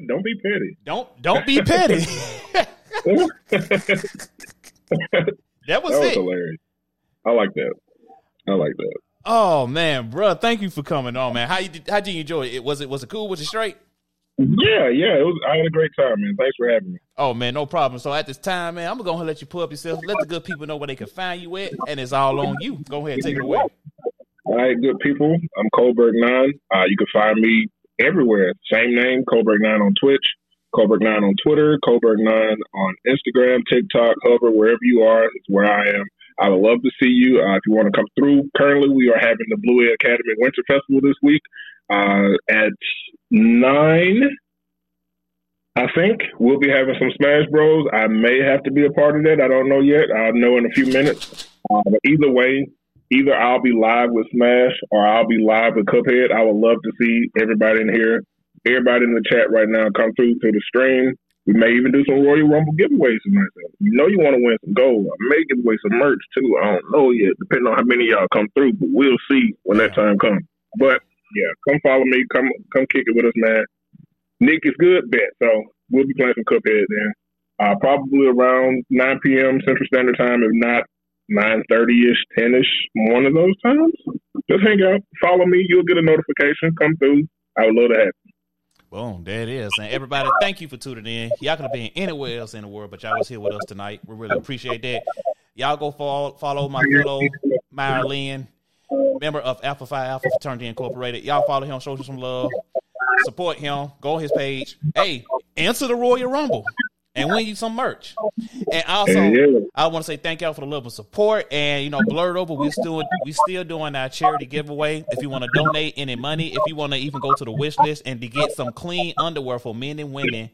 Don't be petty. Don't don't be petty. That was, that was it. Hilarious. I like that. I like that. Oh man, bro! Thank you for coming on, man. How you how did you enjoy it? Was it was it cool? Was it straight? Yeah, yeah. It was. I had a great time, man. Thanks for having me. Oh man, no problem. So at this time, man, I'm gonna let you pull up yourself. Let the good people know where they can find you at, and it's all on you. Go ahead, take it away. All right, good people. I'm Kohlberg nine. Uh, you can find me everywhere. Same name, Kohlberg nine on Twitch, Kohlberg nine on Twitter, Kohlberg nine on Instagram, TikTok, Hover, wherever you are, it's where I am. I would love to see you. Uh, if you want to come through, currently we are having the Blue Air Academy Winter Festival this week uh, at nine. I think we'll be having some Smash Bros. I may have to be a part of that. I don't know yet. I'll know in a few minutes. Uh, but either way, either I'll be live with Smash or I'll be live with Cuphead. I would love to see everybody in here, everybody in the chat right now come through to the stream. We may even do some Royal Rumble giveaways tonight. You know you want to win some gold. I may give away some merch too. I don't know yet, depending on how many of y'all come through, but we'll see when that time comes. But yeah, come follow me. Come come kick it with us, man. Nick is good, bet. So we'll be playing some Cuphead then. Uh, probably around nine p.m. Central Standard Time, if not nine thirty-ish, ten-ish, one of those times. Just hang out. Follow me. You'll get a notification. Come through. I would love to have you. Boom. There it is. And everybody, thank you for tuning in. Y'all could have been anywhere else in the world, but y'all was here with us tonight. We really appreciate that. Y'all go follow, follow my fellow Myra Lynn, member of Alpha Phi Alpha Fraternity Incorporated. Y'all follow him. Show him some love. Support him. Go on his page. Hey, answer the Royal Rumble. And win you some merch. And also, yeah. I want to say thank y'all for the love and support. And, you know, Blurred Over, we're still, we're still doing our charity giveaway. If you want to donate any money, if you want to even go to the wish list and to get some clean underwear for men and women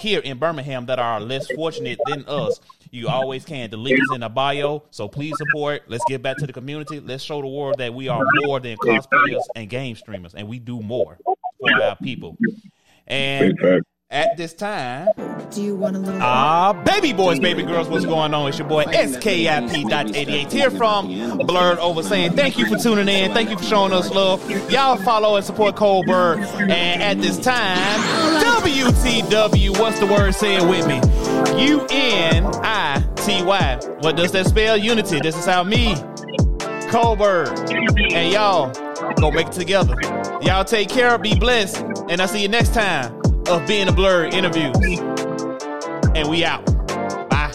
here in Birmingham that are less fortunate than us, you always can. The link is in the bio, so please support. Let's get back to the community. Let's show the world that we are more than cosplayers and game streamers, and we do more for our people. And at this time, do you want a little? Ah, uh, baby boys, baby girls, what's going on? It's your boy S K I P dot eighty-eight here from Blurred Over saying thank you for tuning in. Thank you for showing us love. Y'all follow and support Kohlberg. And at this time, W T W, what's the word? Say it with me. U N I T Y. What does that spell? Unity. This is how me, Kohlberg, and y'all go make it together. Y'all take care, be blessed, and I'll see you next time of Being a Blurred Interviews. And we out. Bye.